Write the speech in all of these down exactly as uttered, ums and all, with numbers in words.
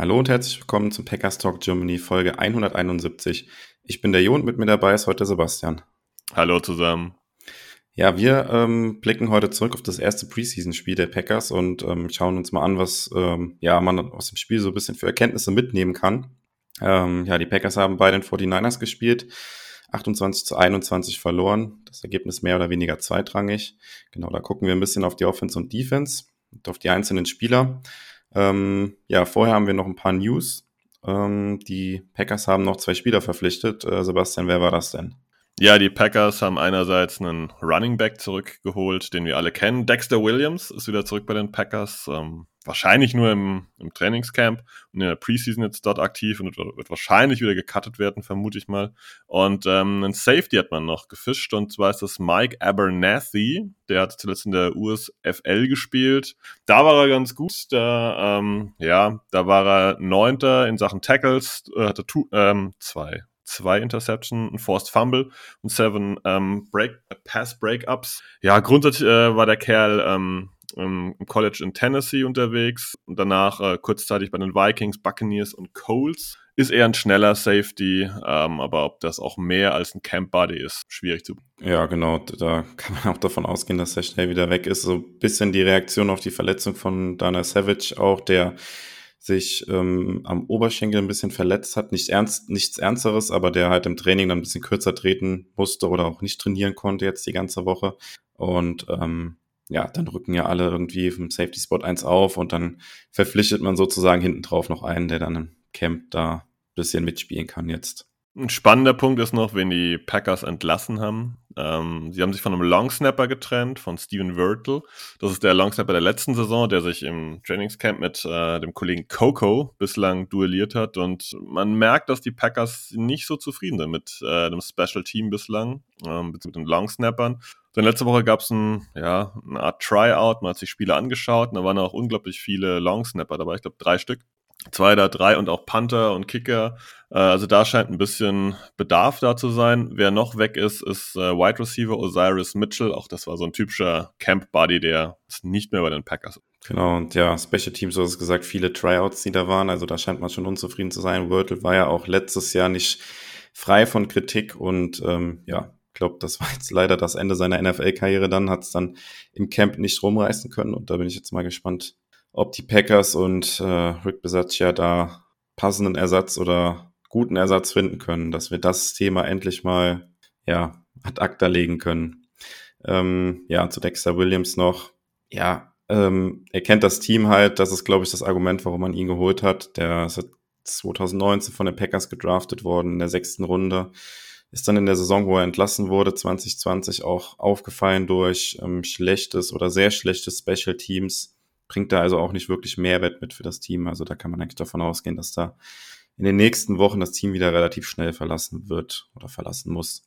Hallo und herzlich willkommen zum Packers Talk Germany, Folge einhunderteinundsiebzig. Ich bin der Jo und mit mir dabei ist heute Sebastian. Hallo zusammen. Ja, wir ähm, blicken heute zurück auf das erste Preseason-Spiel der Packers und ähm, schauen uns mal an, was ähm, ja, man aus dem Spiel so ein bisschen für Erkenntnisse mitnehmen kann. Ähm, ja, die Packers haben bei den forty-niners gespielt, achtundzwanzig zu einundzwanzig verloren. Das Ergebnis mehr oder weniger zweitrangig. Genau, da gucken wir ein bisschen auf die Offense und Defense und auf die einzelnen Spieler. Ähm, ja, vorher haben wir noch ein paar News. Ähm, die Packers haben noch zwei Spieler verpflichtet. Äh, Sebastian, wer war das denn? Ja, die Packers haben einerseits einen Running Back zurückgeholt, den wir alle kennen. Dexter Williams ist wieder zurück bei den Packers. Ähm, wahrscheinlich nur im, im Trainingscamp und in der Preseason jetzt dort aktiv und wird, wird wahrscheinlich wieder gecuttet werden, vermute ich mal. Und ähm, einen Safety hat man noch gefischt, und zwar ist das Mike Abernathy. Der hat zuletzt in der U S F L gespielt. Da war er ganz gut. Da, ähm, ja, da war er Neunter in Sachen Tackles, äh, hatte tu, ähm, zwei. zwei Interception, ein Forced Fumble und seven ähm, Break, Pass Breakups. Ja, grundsätzlich äh, war der Kerl ähm, im College in Tennessee unterwegs und danach äh, kurzzeitig bei den Vikings, Buccaneers und Colts. Ist eher ein schneller Safety, ähm, aber ob das auch mehr als ein Camp Buddy ist, schwierig zu. Ja, genau, da kann man auch davon ausgehen, dass er schnell wieder weg ist. So ein bisschen die Reaktion auf die Verletzung von Dana Savage auch, der sich ähm, am Oberschenkel ein bisschen verletzt hat, nicht ernst, nichts Ernsteres, aber der halt im Training dann ein bisschen kürzer treten musste oder auch nicht trainieren konnte jetzt die ganze Woche. Und ähm, ja, dann rücken ja alle irgendwie vom Safety-Spot eins auf und dann verpflichtet man sozusagen hinten drauf noch einen, der dann im Camp da ein bisschen mitspielen kann jetzt. Ein spannender Punkt ist noch, wen die Packers entlassen haben. Ähm, sie haben sich von einem Longsnapper getrennt, von Steven Wirtle. Das ist der Longsnapper der letzten Saison, der sich im Trainingscamp mit äh, dem Kollegen Coco bislang duelliert hat. Und man merkt, dass die Packers nicht so zufrieden sind mit äh, dem Special Team bislang, ähm, mit den Longsnappern. Denn letzte Woche gab es ein, ja, eine Art Tryout, man hat sich Spiele angeschaut und da waren auch unglaublich viele Longsnapper dabei, ich glaube drei Stück. Zwei da, drei und auch Panther und Kicker. Also da scheint ein bisschen Bedarf da zu sein. Wer noch weg ist, ist Wide Receiver Osiris Mitchell. Auch das war so ein typischer Camp-Buddy, der ist nicht mehr bei den Packers. Genau, und ja, Special Teams, so hast du gesagt, viele Tryouts, die da waren. Also da scheint man schon unzufrieden zu sein. Wirtle war ja auch letztes Jahr nicht frei von Kritik. Und ähm, ja, ich glaube, das war jetzt leider das Ende seiner N F L-Karriere. Dann hat es dann im Camp nicht rumreißen können. Und da bin ich jetzt mal gespannt, ob die Packers und äh, Rick Bisaccia da passenden Ersatz oder guten Ersatz finden können, dass wir das Thema endlich mal ja, ad acta legen können. Ähm, ja, zu Dexter Williams noch. Ja, ähm, er kennt das Team halt. Das ist, glaube ich, das Argument, warum man ihn geholt hat. Der ist zwanzig neunzehn von den Packers gedraftet worden in der sechsten Runde. Ist dann in der Saison, wo er entlassen wurde, zwanzig zwanzig auch aufgefallen durch ähm, schlechtes oder sehr schlechtes Special Teams. Bringt da also auch nicht wirklich Mehrwert mit für das Team. Also da kann man eigentlich davon ausgehen, dass da in den nächsten Wochen das Team wieder relativ schnell verlassen wird oder verlassen muss.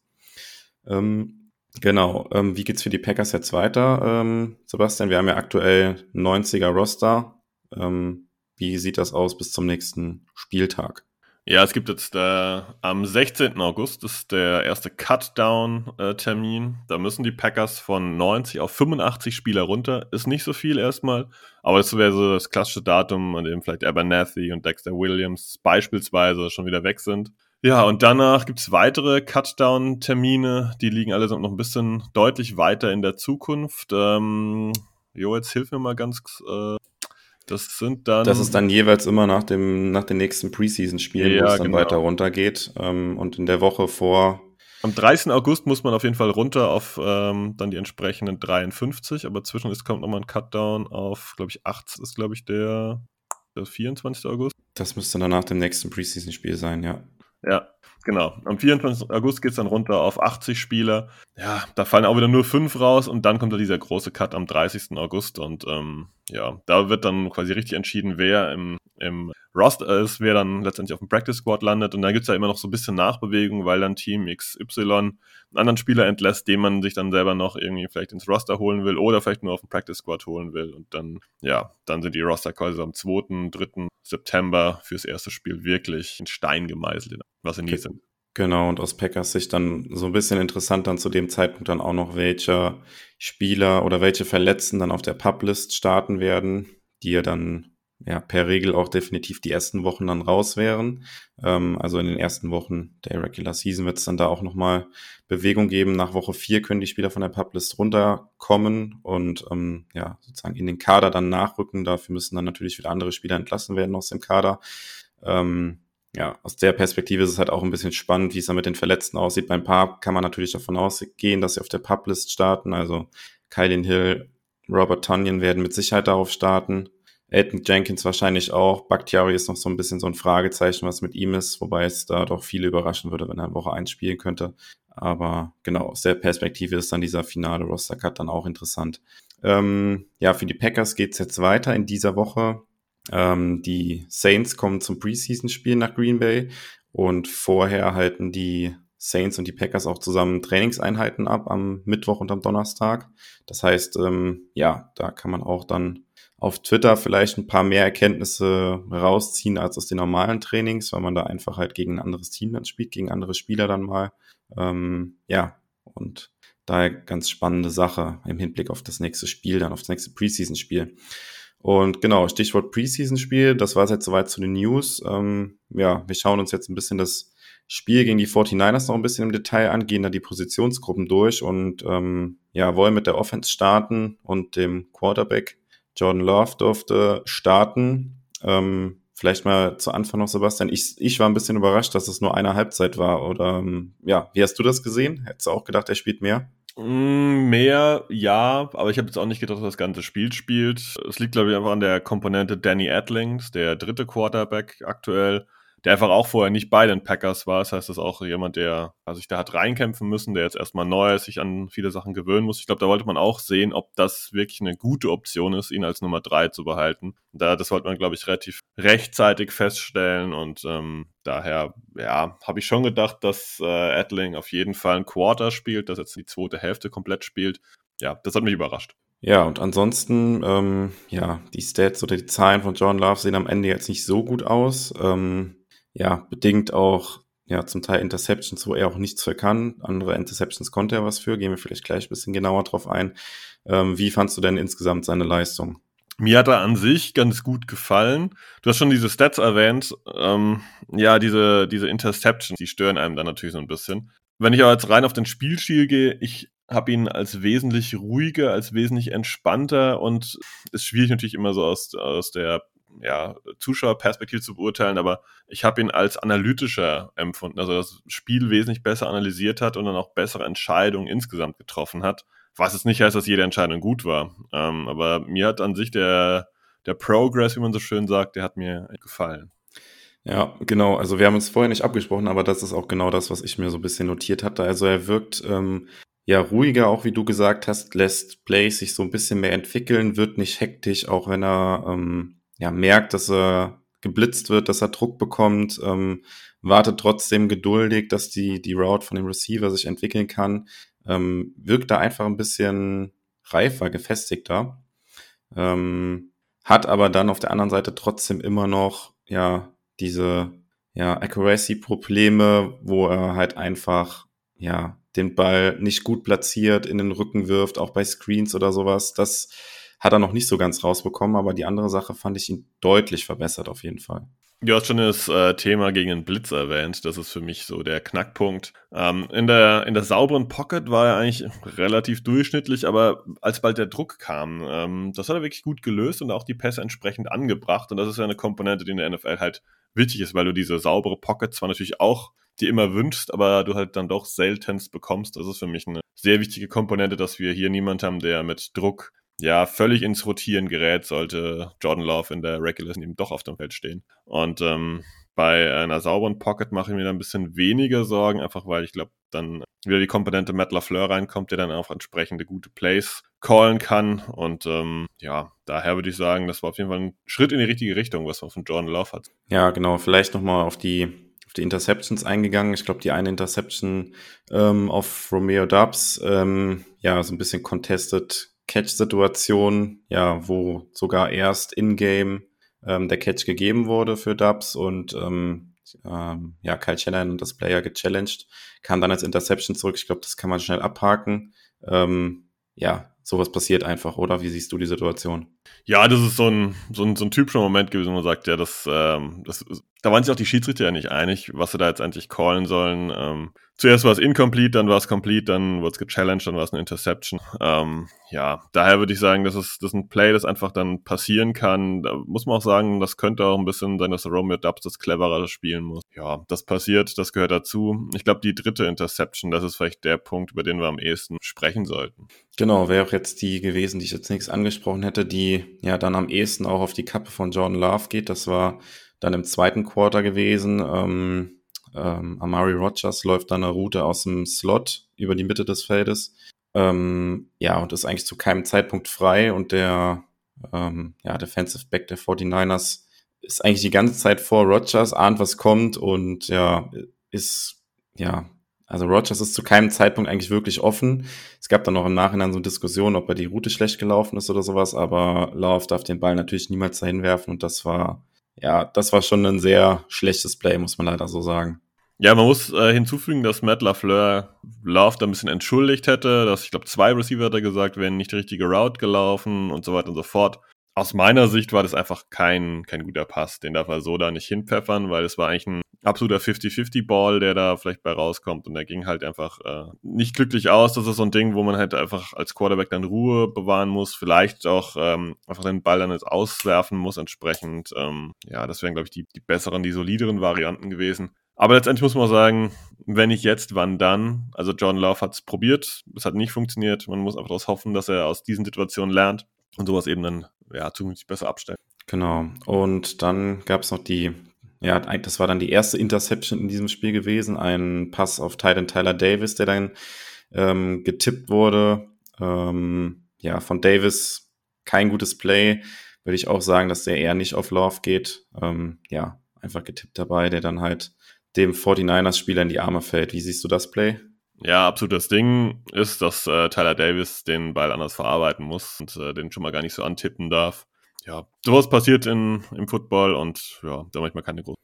Ähm, genau, ähm, wie geht's für die Packers jetzt weiter, ähm, Sebastian? Wir haben ja aktuell neunziger Roster. Ähm, wie sieht das aus bis zum nächsten Spieltag? Ja, es gibt jetzt äh, am sechzehnten August ist der erste Cutdown-Termin. Äh, da müssen die Packers von neunzig auf fünfundachtzig Spieler runter. Ist nicht so viel erstmal, aber das wäre so das klassische Datum, an dem vielleicht Abernathy und Dexter Williams beispielsweise schon wieder weg sind. Ja, und danach gibt's weitere Cutdown-Termine. Die liegen allesamt noch ein bisschen deutlich weiter in der Zukunft. Ähm, jo, jetzt hilf mir mal ganz... Äh Das sind dann. Das ist dann jeweils immer nach dem, nach den nächsten Preseason-Spielen, ja, wo es dann genau weiter runtergeht. Ähm, und in der Woche vor. Am dreißigsten August muss man auf jeden Fall runter auf ähm, dann die entsprechenden dreiundfünfzig. Aber zwischendurch kommt nochmal ein Cutdown auf, glaube ich, achtzehn ist, glaube ich, der, der vierundzwanzigsten August. Das müsste dann nach dem nächsten Preseason-Spiel sein, ja. Ja, genau. Am vierundzwanzigsten August geht's dann runter auf achtzig Spieler. Ja, da fallen auch wieder nur fünf raus und dann kommt da dieser große Cut am dreißigsten August und ähm, ja, da wird dann quasi richtig entschieden, wer im, im Roster ist, wer dann letztendlich auf dem Practice-Squad landet. Und dann gibt es ja immer noch so ein bisschen Nachbewegung, weil dann Team X Y einen anderen Spieler entlässt, den man sich dann selber noch irgendwie vielleicht ins Roster holen will oder vielleicht nur auf dem Practice-Squad holen will. Und dann, ja, dann sind die Roster quasi am zweiten, dritten September fürs erste Spiel wirklich in Stein gemeißelt, was sie nie okay. sind. Genau, und aus Packers Sicht dann so ein bisschen interessant dann zu dem Zeitpunkt dann auch noch, welcher Spieler oder welche Verletzten dann auf der Publist starten werden, die ja dann ja per Regel auch definitiv die ersten Wochen dann raus wären. Ähm, also in den ersten Wochen der Regular Season wird es dann da auch nochmal Bewegung geben. Nach Woche vier können die Spieler von der Publist runterkommen und ähm, ja sozusagen in den Kader dann nachrücken. Dafür müssen dann natürlich wieder andere Spieler entlassen werden aus dem Kader. Ähm, Ja, aus der Perspektive ist es halt auch ein bisschen spannend, wie es dann mit den Verletzten aussieht. Bei ein paar kann man natürlich davon ausgehen, dass sie auf der Publist starten. Also Kylin Hill, Robert Tonyan werden mit Sicherheit darauf starten. Elgton Jenkins wahrscheinlich auch. Bakhtiari ist noch so ein bisschen so ein Fragezeichen, was mit ihm ist. Wobei es da doch viele überraschen würde, wenn er in Woche eins spielen könnte. Aber genau, aus der Perspektive ist dann dieser finale Roster-Cut dann auch interessant. Ähm, ja, für die Packers geht's jetzt weiter in dieser Woche. Ähm, die Saints kommen zum Preseason-Spiel nach Green Bay und vorher halten die Saints und die Packers auch zusammen Trainingseinheiten ab am Mittwoch und am Donnerstag. Das heißt, ähm, ja, da kann man auch dann auf Twitter vielleicht ein paar mehr Erkenntnisse rausziehen als aus den normalen Trainings, weil man da einfach halt gegen ein anderes Team dann spielt, gegen andere Spieler dann mal. Ähm, ja, und daher ganz spannende Sache im Hinblick auf das nächste Spiel, dann auf das nächste Preseason-Spiel. Und genau, Stichwort Preseason-Spiel, das war es jetzt soweit zu den News. Ähm, ja, wir schauen uns jetzt ein bisschen das Spiel gegen die forty-niners noch ein bisschen im Detail an, gehen da die Positionsgruppen durch und ähm, ja, wollen mit der Offense starten und dem Quarterback Jordan Love durfte starten. Ähm, vielleicht mal zu Anfang noch, Sebastian, ich, ich war ein bisschen überrascht, dass es nur eine Halbzeit war. Oder ähm, ja, wie hast du das gesehen? Hättest du auch gedacht, er spielt mehr? Mehr, ja, aber ich habe jetzt auch nicht gedacht, dass das ganze Spiel spielt. Es liegt, glaube ich, einfach an der Komponente Danny Etling, der dritte Quarterback aktuell, der einfach auch vorher nicht bei den Packers war. Das heißt, das ist auch jemand, der also sich da hat reinkämpfen müssen, der jetzt erstmal neu ist, sich an viele Sachen gewöhnen muss. Ich glaube, da wollte man auch sehen, ob das wirklich eine gute Option ist, ihn als Nummer drei zu behalten. Da, das wollte man, glaube ich, relativ rechtzeitig feststellen und ähm, daher, ja, habe ich schon gedacht, dass äh, Etling auf jeden Fall ein Quarter spielt, dass jetzt die zweite Hälfte komplett spielt. Ja, das hat mich überrascht. Ja, und ansonsten, ähm, ja, die Stats oder die Zahlen von Jordan Love sehen am Ende jetzt nicht so gut aus. Ähm, ja, bedingt auch, ja, zum Teil Interceptions, wo er auch nichts für kann. Andere Interceptions konnte er was für, gehen wir vielleicht gleich ein bisschen genauer drauf ein. Ähm, wie fandst du denn insgesamt seine Leistung? Mir hat er an sich ganz gut gefallen. Du hast schon diese Stats erwähnt. Ähm, ja, diese, diese Interceptions, die stören einem dann natürlich so ein bisschen. Wenn ich aber jetzt rein auf den Spielstil gehe, ich habe ihn als wesentlich ruhiger, als wesentlich entspannter und ist schwierig natürlich immer so aus, aus der ja, Zuschauerperspektive zu beurteilen, aber ich habe ihn als analytischer empfunden, also das Spiel wesentlich besser analysiert hat und dann auch bessere Entscheidungen insgesamt getroffen hat. Was jetzt nicht heißt, dass jede Entscheidung gut war. Ähm, aber mir hat an sich der, der Progress, wie man so schön sagt, der hat mir gefallen. Ja, genau. Also wir haben uns vorher nicht abgesprochen, aber das ist auch genau das, was ich mir so ein bisschen notiert hatte. Also er wirkt ähm, ja ruhiger, auch wie du gesagt hast, lässt Plays sich so ein bisschen mehr entwickeln, wird nicht hektisch, auch wenn er ähm, ja merkt, dass er geblitzt wird, dass er Druck bekommt, ähm, wartet trotzdem geduldig, dass die, die Route von dem Receiver sich entwickeln kann. Ähm, wirkt da einfach ein bisschen reifer, gefestigter, ähm, hat aber dann auf der anderen Seite trotzdem immer noch ja diese ja Accuracy-Probleme, wo er halt einfach ja den Ball nicht gut platziert, in den Rücken wirft, auch bei Screens oder sowas. Das hat er noch nicht so ganz rausbekommen, aber die andere Sache fand ich ihn deutlich verbessert auf jeden Fall. Du hast schon das äh, Thema gegen den Blitz erwähnt, das ist für mich so der Knackpunkt. Ähm, in der in der sauberen Pocket war er eigentlich relativ durchschnittlich, aber alsbald der Druck kam, ähm, das hat er wirklich gut gelöst und auch die Pässe entsprechend angebracht und das ist ja eine Komponente, die in der N F L halt wichtig ist, weil du diese saubere Pocket zwar natürlich auch dir immer wünschst, aber du halt dann doch seltenst bekommst. Das ist für mich eine sehr wichtige Komponente, dass wir hier niemanden haben, der mit Druck ja völlig ins Rotieren gerät, sollte Jordan Love in der Regular eben doch auf dem Feld stehen. Und ähm, Bei einer sauberen Pocket mache ich mir da ein bisschen weniger Sorgen, einfach weil ich glaube, dann wieder die Komponente Matt LaFleur reinkommt, der dann auch entsprechende gute Plays callen kann. Und ähm, ja, daher würde ich sagen, das war auf jeden Fall ein Schritt in die richtige Richtung, was man von Jordan Love hat. Ja, genau. Vielleicht nochmal auf die... auf die Interceptions eingegangen. Ich glaube, die eine Interception ähm, auf Romeo Dubs, ähm, ja, so ein bisschen contested Catch-Situation, ja, wo sogar erst in-game ähm, der Catch gegeben wurde für Dubs und ähm, ähm, ja, Kyle Shanahan und das Player gechallenged, kam dann als Interception zurück. Ich glaube, das kann man schnell abhaken. Ähm, ja, sowas passiert einfach, oder? Wie siehst du die Situation? Ja, das ist so ein, so ein, so ein typischer Moment gewesen, wo man sagt, ja, das, ähm, das da waren sich auch die Schiedsrichter ja nicht einig, was sie da jetzt eigentlich callen sollen. Ähm, zuerst war es incomplete, dann war es complete, dann wurde es gechallenged, dann war es eine Interception. Ähm, ja, daher würde ich sagen, das ist, das ist ein Play, das einfach dann passieren kann. Da muss man auch sagen, das könnte auch ein bisschen sein, dass Romeo Dubs das cleverer spielen muss. Ja, das passiert, das gehört dazu. Ich glaube, die dritte Interception, das ist vielleicht der Punkt, über den wir am ehesten sprechen sollten. Genau, wäre auch jetzt die gewesen, die ich jetzt nichts angesprochen hätte, die ja dann am ehesten auch auf die Kappe von Jordan Love geht. Das war dann im zweiten Quarter gewesen. Ähm, ähm, Amari Rodgers läuft dann eine Route aus dem Slot über die Mitte des Feldes. Ähm, ja, und ist eigentlich zu keinem Zeitpunkt frei. Und der ähm, ja, Defensive Back der forty-niners ist eigentlich die ganze Zeit vor Rodgers, ahnt, was kommt. Und ja, ist, ja, also Rodgers ist zu keinem Zeitpunkt eigentlich wirklich offen. Es gab dann auch im Nachhinein so eine Diskussion, ob er die Route schlecht gelaufen ist oder sowas. Aber Love darf den Ball natürlich niemals dahin werfen. Und das war... Ja, das war schon ein sehr schlechtes Play, muss man leider so sagen. Ja, man muss äh, hinzufügen, dass Matt LaFleur Love da ein bisschen entschuldigt hätte, dass, ich glaube, zwei Receiver hat er gesagt, wären nicht die richtige Route gelaufen und so weiter und so fort. Aus meiner Sicht war das einfach kein, kein guter Pass. Den darf er so da nicht hinpfeffern, weil es war eigentlich ein absoluter fifty-fifty-Ball, der da vielleicht bei rauskommt. Und der ging halt einfach äh, nicht glücklich aus. Das ist so ein Ding, wo man halt einfach als Quarterback dann Ruhe bewahren muss. Vielleicht auch ähm, einfach den Ball dann jetzt auswerfen muss entsprechend. Ähm, ja, das wären, glaube ich, die, die besseren, die solideren Varianten gewesen. Aber letztendlich muss man sagen, wenn nicht jetzt, wann dann? Also Jordan Love hat es probiert. Es hat nicht funktioniert. Man muss einfach daraus hoffen, dass er aus diesen Situationen lernt und sowas eben dann ja zukünftig besser abstellen. Genau. Und dann gab es noch die, ja, das war dann die erste Interception in diesem Spiel gewesen, ein Pass auf Titan Tyler Davis, der dann ähm, getippt wurde. Ähm, ja, von Davis kein gutes Play. Würde ich auch sagen, dass der eher nicht auf Love geht. Ähm, ja, einfach getippt dabei, der dann halt dem forty-niners-Spieler in die Arme fällt. Wie siehst du das Play? Ja, absolut das Ding ist, dass äh, Tyler Davis den Ball anders verarbeiten muss und äh, den schon mal gar nicht so antippen darf. Ja, sowas passiert in, im Football und ja, da manchmal keine große.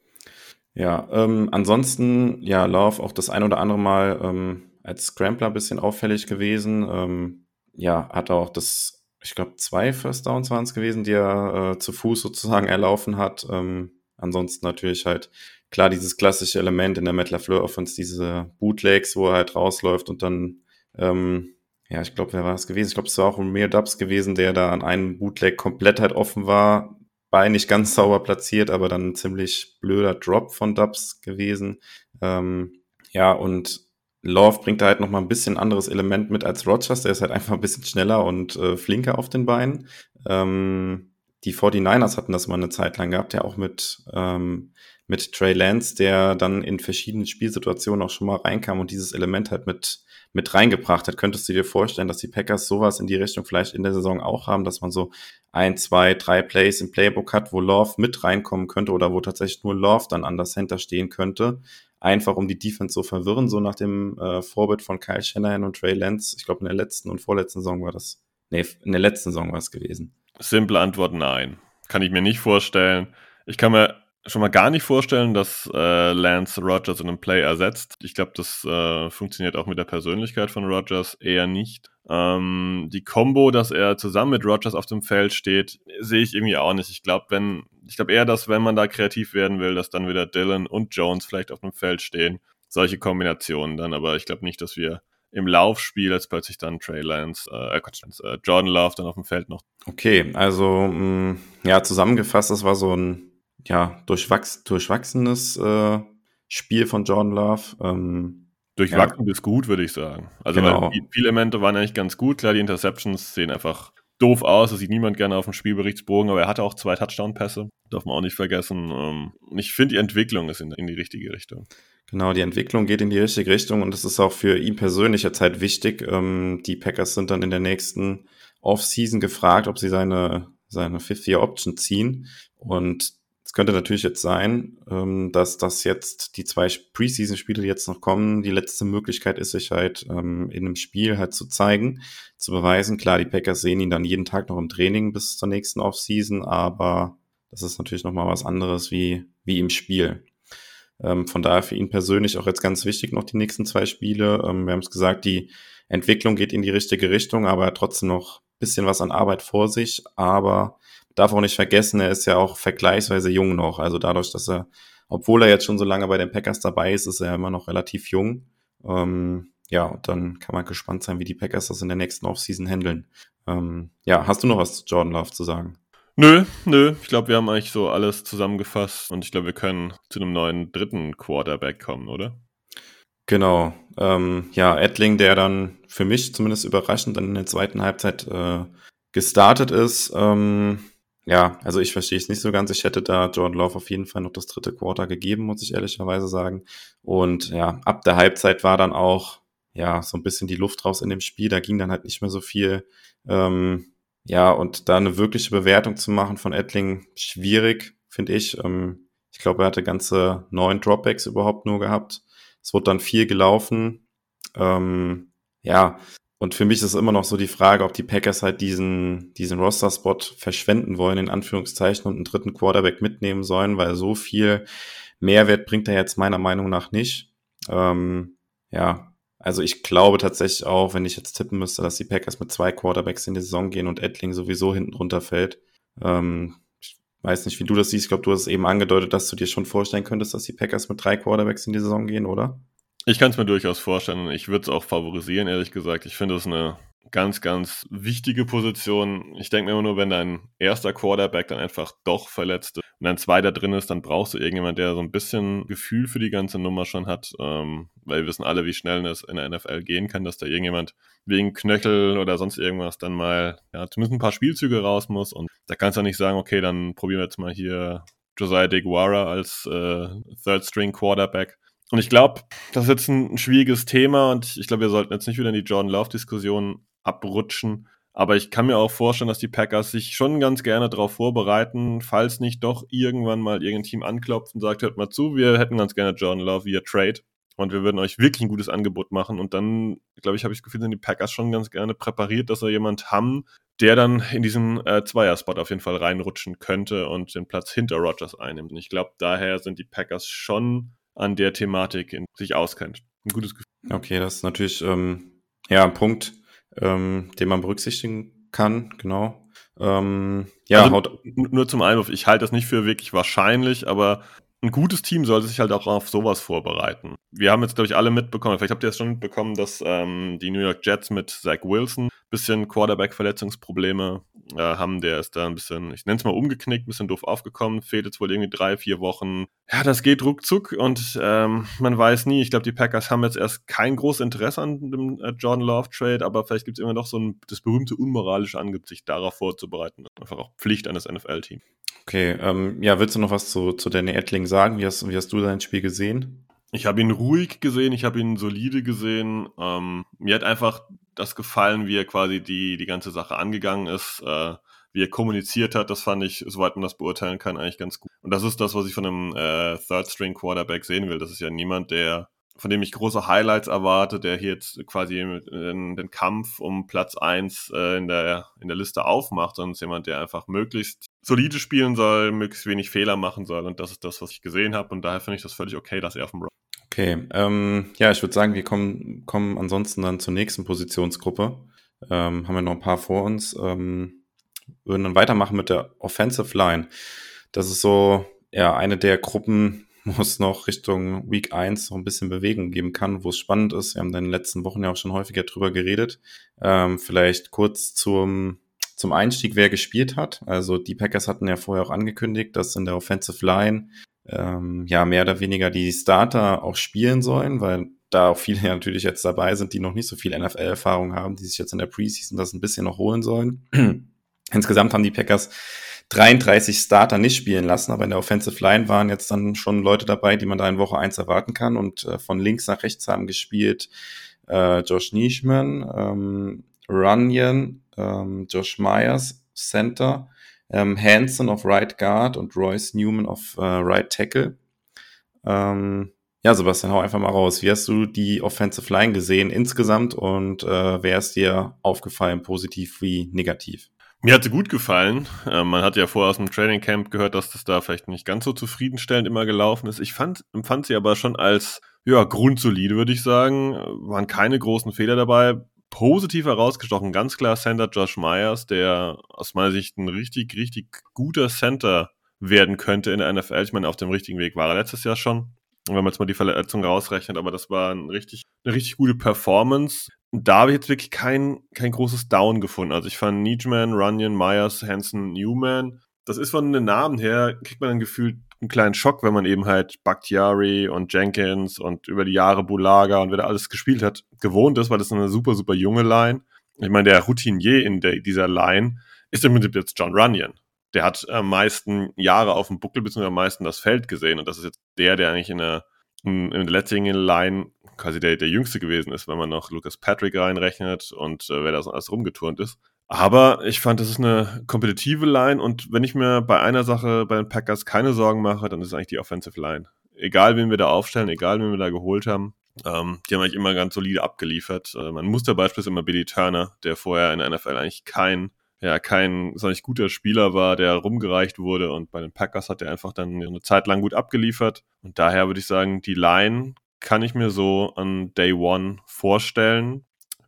Ja, ähm, ansonsten, ja, Love auch das ein oder andere Mal ähm, als Scrambler ein bisschen auffällig gewesen. Ähm, ja, hat auch das, ich glaube, zwei First Downs waren es gewesen, die er äh, zu Fuß sozusagen erlaufen hat. Ähm, ansonsten natürlich halt klar, dieses klassische Element in der Matt LaFleur-Offense, diese Bootlegs, wo er halt rausläuft und dann, ähm, ja, ich glaube, wer war es gewesen? Ich glaube, es war auch Romeo Dubs gewesen, der da an einem Bootleg komplett halt offen war, Bein nicht ganz sauber platziert, aber dann ein ziemlich blöder Drop von Dubs gewesen. Ähm, ja, und Love bringt da halt nochmal ein bisschen anderes Element mit als Rodgers, der ist halt einfach ein bisschen schneller und äh, flinker auf den Beinen. Ähm, die forty-niners hatten das mal eine Zeit lang gehabt, ja auch mit... Ähm, mit Trey Lance, der dann in verschiedenen Spielsituationen auch schon mal reinkam und dieses Element halt mit mit reingebracht hat. Könntest du dir vorstellen, dass die Packers sowas in die Richtung vielleicht in der Saison auch haben, dass man so ein, zwei, drei Plays im Playbook hat, wo Love mit reinkommen könnte oder wo tatsächlich nur Love dann an der Center stehen könnte, einfach um die Defense so verwirren, so nach dem äh, Vorbild von Kyle Shanahan und Trey Lance. Ich glaube, in der letzten und vorletzten Saison war das, nee, in der letzten Saison war es gewesen. Simple Antwort, nein. Kann ich mir nicht vorstellen. Ich kann mir schon mal gar nicht vorstellen, dass äh, Lance Rodgers in einem Play ersetzt. Ich glaube, das äh, funktioniert auch mit der Persönlichkeit von Rodgers eher nicht. Ähm, die Combo, dass er zusammen mit Rodgers auf dem Feld steht, sehe ich irgendwie auch nicht. Ich glaube, wenn, ich glaube eher, dass wenn man da kreativ werden will, dass dann wieder Dillon und Jones vielleicht auf dem Feld stehen. Solche Kombinationen dann, aber ich glaube nicht, dass wir im Laufspiel als plötzlich dann Trey Lance, äh, äh, Jordan Love dann auf dem Feld noch. Okay, also mh, ja, zusammengefasst, das war so ein ja, durchwachs- durchwachsenes äh, Spiel von Jordan Love. Ähm, Durchwachsen bis ja. Gut, würde ich sagen. Also genau. Die Spielelemente waren eigentlich ganz gut. Klar, die Interceptions sehen einfach doof aus. Das sieht niemand gerne auf dem Spielberichtsbogen, aber er hatte auch zwei Touchdown-Pässe. Darf man auch nicht vergessen. Und ich finde, die Entwicklung ist in, in die richtige Richtung. Genau, die Entwicklung geht in die richtige Richtung und das ist auch für ihn persönlich jetzt halt wichtig. Ähm, die Packers sind dann in der nächsten Offseason gefragt, ob sie seine, seine Fifth-Year-Option ziehen. Und es könnte natürlich jetzt sein, ähm, dass das jetzt die zwei Preseason-Spiele, die jetzt noch kommen, die letzte Möglichkeit ist, sich halt ähm, in einem Spiel halt zu zeigen, zu beweisen. Klar, die Packers sehen ihn dann jeden Tag noch im Training bis zur nächsten Offseason, aber das ist natürlich nochmal was anderes wie, wie im Spiel. Ähm, von daher für ihn persönlich auch jetzt ganz wichtig noch die nächsten zwei Spiele. Ähm, wir haben es gesagt, die Entwicklung geht in die richtige Richtung, aber er hat trotzdem noch ein bisschen was an Arbeit vor sich. Aber darf auch nicht vergessen, er ist ja auch vergleichsweise jung noch. Also dadurch, dass er, obwohl er jetzt schon so lange bei den Packers dabei ist, ist er immer noch relativ jung. Ähm, ja, und dann kann man gespannt sein, wie die Packers das in der nächsten Offseason handeln. Ähm, ja, hast du noch was zu Jordan Love zu sagen? Nö, nö. Ich glaube, wir haben eigentlich so alles zusammengefasst und ich glaube, wir können zu einem neuen dritten Quarterback kommen, oder? Genau. Ähm, ja, Etling, der dann für mich zumindest überraschend dann in der zweiten Halbzeit äh, gestartet ist. Ähm, ja, also ich verstehe es nicht so ganz. Ich hätte da Jordan Love auf jeden Fall noch das dritte Quarter gegeben, muss ich ehrlicherweise sagen. Und ja, ab der Halbzeit war dann auch ja so ein bisschen die Luft raus in dem Spiel. Da ging dann halt nicht mehr so viel. Ähm, Ja, und da eine wirkliche Bewertung zu machen von Etling, schwierig, finde ich. Ähm, ich glaube, er hatte ganze neun Dropbacks überhaupt nur gehabt. Es wurde dann viel gelaufen. Ähm, ja, und für mich ist immer noch so die Frage, ob die Packers halt diesen, diesen Roster-Spot verschwenden wollen, in Anführungszeichen, und einen dritten Quarterback mitnehmen sollen, weil so viel Mehrwert bringt er jetzt meiner Meinung nach nicht. Ähm, ja. Also ich glaube tatsächlich auch, wenn ich jetzt tippen müsste, dass die Packers mit zwei Quarterbacks in die Saison gehen und Etling sowieso hinten runterfällt. Ähm, ich weiß nicht, wie du das siehst. Ich glaube, du hast es eben angedeutet, dass du dir schon vorstellen könntest, dass die Packers mit drei Quarterbacks in die Saison gehen, oder? Ich kann es mir durchaus vorstellen. Ich würde es auch favorisieren, ehrlich gesagt. Ich finde es eine ganz, ganz wichtige Position. Ich denke mir immer nur, wenn dein erster Quarterback dann einfach doch verletzt ist und dein zweiter drin ist, dann brauchst du irgendjemand, der so ein bisschen Gefühl für die ganze Nummer schon hat, ähm, weil wir wissen alle, wie schnell das in der N F L gehen kann, dass da irgendjemand wegen Knöchel oder sonst irgendwas dann mal ja, zumindest ein paar Spielzüge raus muss und da kannst du nicht sagen, okay, dann probieren wir jetzt mal hier Josiah Deguara als äh, Third-String-Quarterback. Und ich glaube, das ist jetzt ein schwieriges Thema und ich glaube, wir sollten jetzt nicht wieder in die Jordan-Love-Diskussion abrutschen. Aber ich kann mir auch vorstellen, dass die Packers sich schon ganz gerne darauf vorbereiten, falls nicht doch irgendwann mal irgendein Team anklopft und sagt, hört mal zu, wir hätten ganz gerne Jordan Love via Trade und wir würden euch wirklich ein gutes Angebot machen. Und dann, glaube ich, habe ich das Gefühl, sind die Packers schon ganz gerne präpariert, dass wir jemand haben, der dann in diesen äh, Zweier-Spot auf jeden Fall reinrutschen könnte und den Platz hinter Rodgers einnimmt. Und ich glaube, daher sind die Packers schon an der Thematik in sich auskennt. Ein gutes Gefühl. Okay, das ist natürlich ähm, ja ein Punkt, Ähm, den man berücksichtigen kann, genau. Ähm, ja, also, haut- nur zum Einwurf, ich halte das nicht für wirklich wahrscheinlich, aber ein gutes Team sollte sich halt auch auf sowas vorbereiten. Wir haben jetzt, glaube ich, alle mitbekommen, vielleicht habt ihr es schon mitbekommen, dass ähm, die New York Jets mit Zach Wilson ein bisschen Quarterback-Verletzungsprobleme äh, haben. Der ist da ein bisschen, ich nenne es mal umgeknickt, ein bisschen doof aufgekommen, fehlt jetzt wohl irgendwie drei, vier Wochen. Ja, das geht ruckzuck und ähm, man weiß nie. Ich glaube, die Packers haben jetzt erst kein großes Interesse an dem äh, Jordan Love-Trade, aber vielleicht gibt es immer noch so ein, das berühmte unmoralische Angebot, sich darauf vorzubereiten. Das ist einfach auch Pflicht eines N F L-Teams. Okay, ähm, ja, willst du noch was zu, zu Danny Etling sagen? Wie hast, wie hast du sein Spiel gesehen? Ich habe ihn ruhig gesehen, ich habe ihn solide gesehen. Ähm, mir hat einfach das gefallen, wie er quasi die, die ganze Sache angegangen ist, äh, wie er kommuniziert hat. Das fand ich, soweit man das beurteilen kann, eigentlich ganz gut. Und das ist das, was ich von einem äh, Third-String-Quarterback sehen will. Das ist ja niemand, der, von dem ich große Highlights erwarte, der hier jetzt quasi den, den Kampf um Platz eins äh, in, der, in der Liste aufmacht, sondern ist jemand, der einfach möglichst solide spielen soll, möglichst wenig Fehler machen soll und das ist das, was ich gesehen habe und daher finde ich das völlig okay, dass er auf dem Run. Okay, ähm, ja, ich würde sagen, wir kommen, kommen ansonsten dann zur nächsten Positionsgruppe. Ähm, haben wir noch ein paar vor uns. Ähm, würden dann weitermachen mit der Offensive Line. Das ist so, ja, eine der Gruppen, wo es noch Richtung Week eins noch ein bisschen Bewegung geben kann, wo es spannend ist. Wir haben in den letzten Wochen ja auch schon häufiger drüber geredet. Ähm, vielleicht kurz zum Zum Einstieg, wer gespielt hat. Also die Packers hatten ja vorher auch angekündigt, dass in der Offensive Line ähm, ja mehr oder weniger die Starter auch spielen sollen, weil da auch viele natürlich jetzt dabei sind, die noch nicht so viel N F L-Erfahrung haben, die sich jetzt in der Preseason das ein bisschen noch holen sollen. Insgesamt haben die Packers dreiunddreißig Starter nicht spielen lassen, aber in der Offensive Line waren jetzt dann schon Leute dabei, die man da in Woche eins erwarten kann, und äh, von links nach rechts haben gespielt äh, Josh Neiman, ähm, Runyan, ähm, Josh Myers, Center, ähm, Hanson auf Right Guard und Royce Newman auf äh, Right Tackle. Ähm, ja, Sebastian, hau einfach mal raus. Wie hast du die Offensive Line gesehen insgesamt, und äh, wer ist dir aufgefallen, positiv wie negativ? Mir hat sie gut gefallen. Äh, man hatte ja vorher aus dem Training Camp gehört, dass das da vielleicht nicht ganz so zufriedenstellend immer gelaufen ist. Ich fand, empfand sie aber schon als ja grundsolide, würde ich sagen. Waren keine großen Fehler dabei. Positiv herausgestochen, ganz klar Center Josh Myers, der aus meiner Sicht ein richtig, richtig guter Center werden könnte in der N F L. Ich meine, auf dem richtigen Weg war er letztes Jahr schon, wenn man jetzt mal die Verletzung rausrechnet, aber das war ein richtig, eine richtig gute Performance. Und da habe ich jetzt wirklich kein, kein großes Down gefunden. Also ich fand Neiman, Runyan, Myers, Hanson, Newman, das ist von den Namen her, kriegt man ein Gefühl, einen kleinen Schock, wenn man eben halt Bakhtiari und Jenkins und über die Jahre Bulaga und wer da alles gespielt hat, gewohnt ist, weil das eine super, super junge Line. Ich meine, der Routinier in der, dieser Line ist im Prinzip jetzt John Runyan. Der hat am meisten Jahre auf dem Buckel bzw. am meisten das Feld gesehen, und das ist jetzt der, der eigentlich in der, in der letzten Line quasi der, der Jüngste gewesen ist, wenn man noch Lucas Patrick reinrechnet und äh, wer da so alles rumgeturnt ist. Aber ich fand, das ist eine kompetitive Line, und wenn ich mir bei einer Sache bei den Packers keine Sorgen mache, dann ist es eigentlich die Offensive Line. Egal, wen wir da aufstellen, egal, wen wir da geholt haben, ähm, die haben eigentlich immer ganz solide abgeliefert. Äh, man muss da beispielsweise immer Billy Turner, der vorher in der N F L eigentlich kein, ja, kein, sag ich, guter Spieler war, der rumgereicht wurde, und bei den Packers hat er einfach dann eine Zeit lang gut abgeliefert, und daher würde ich sagen, die Line kann ich mir so an Day One vorstellen.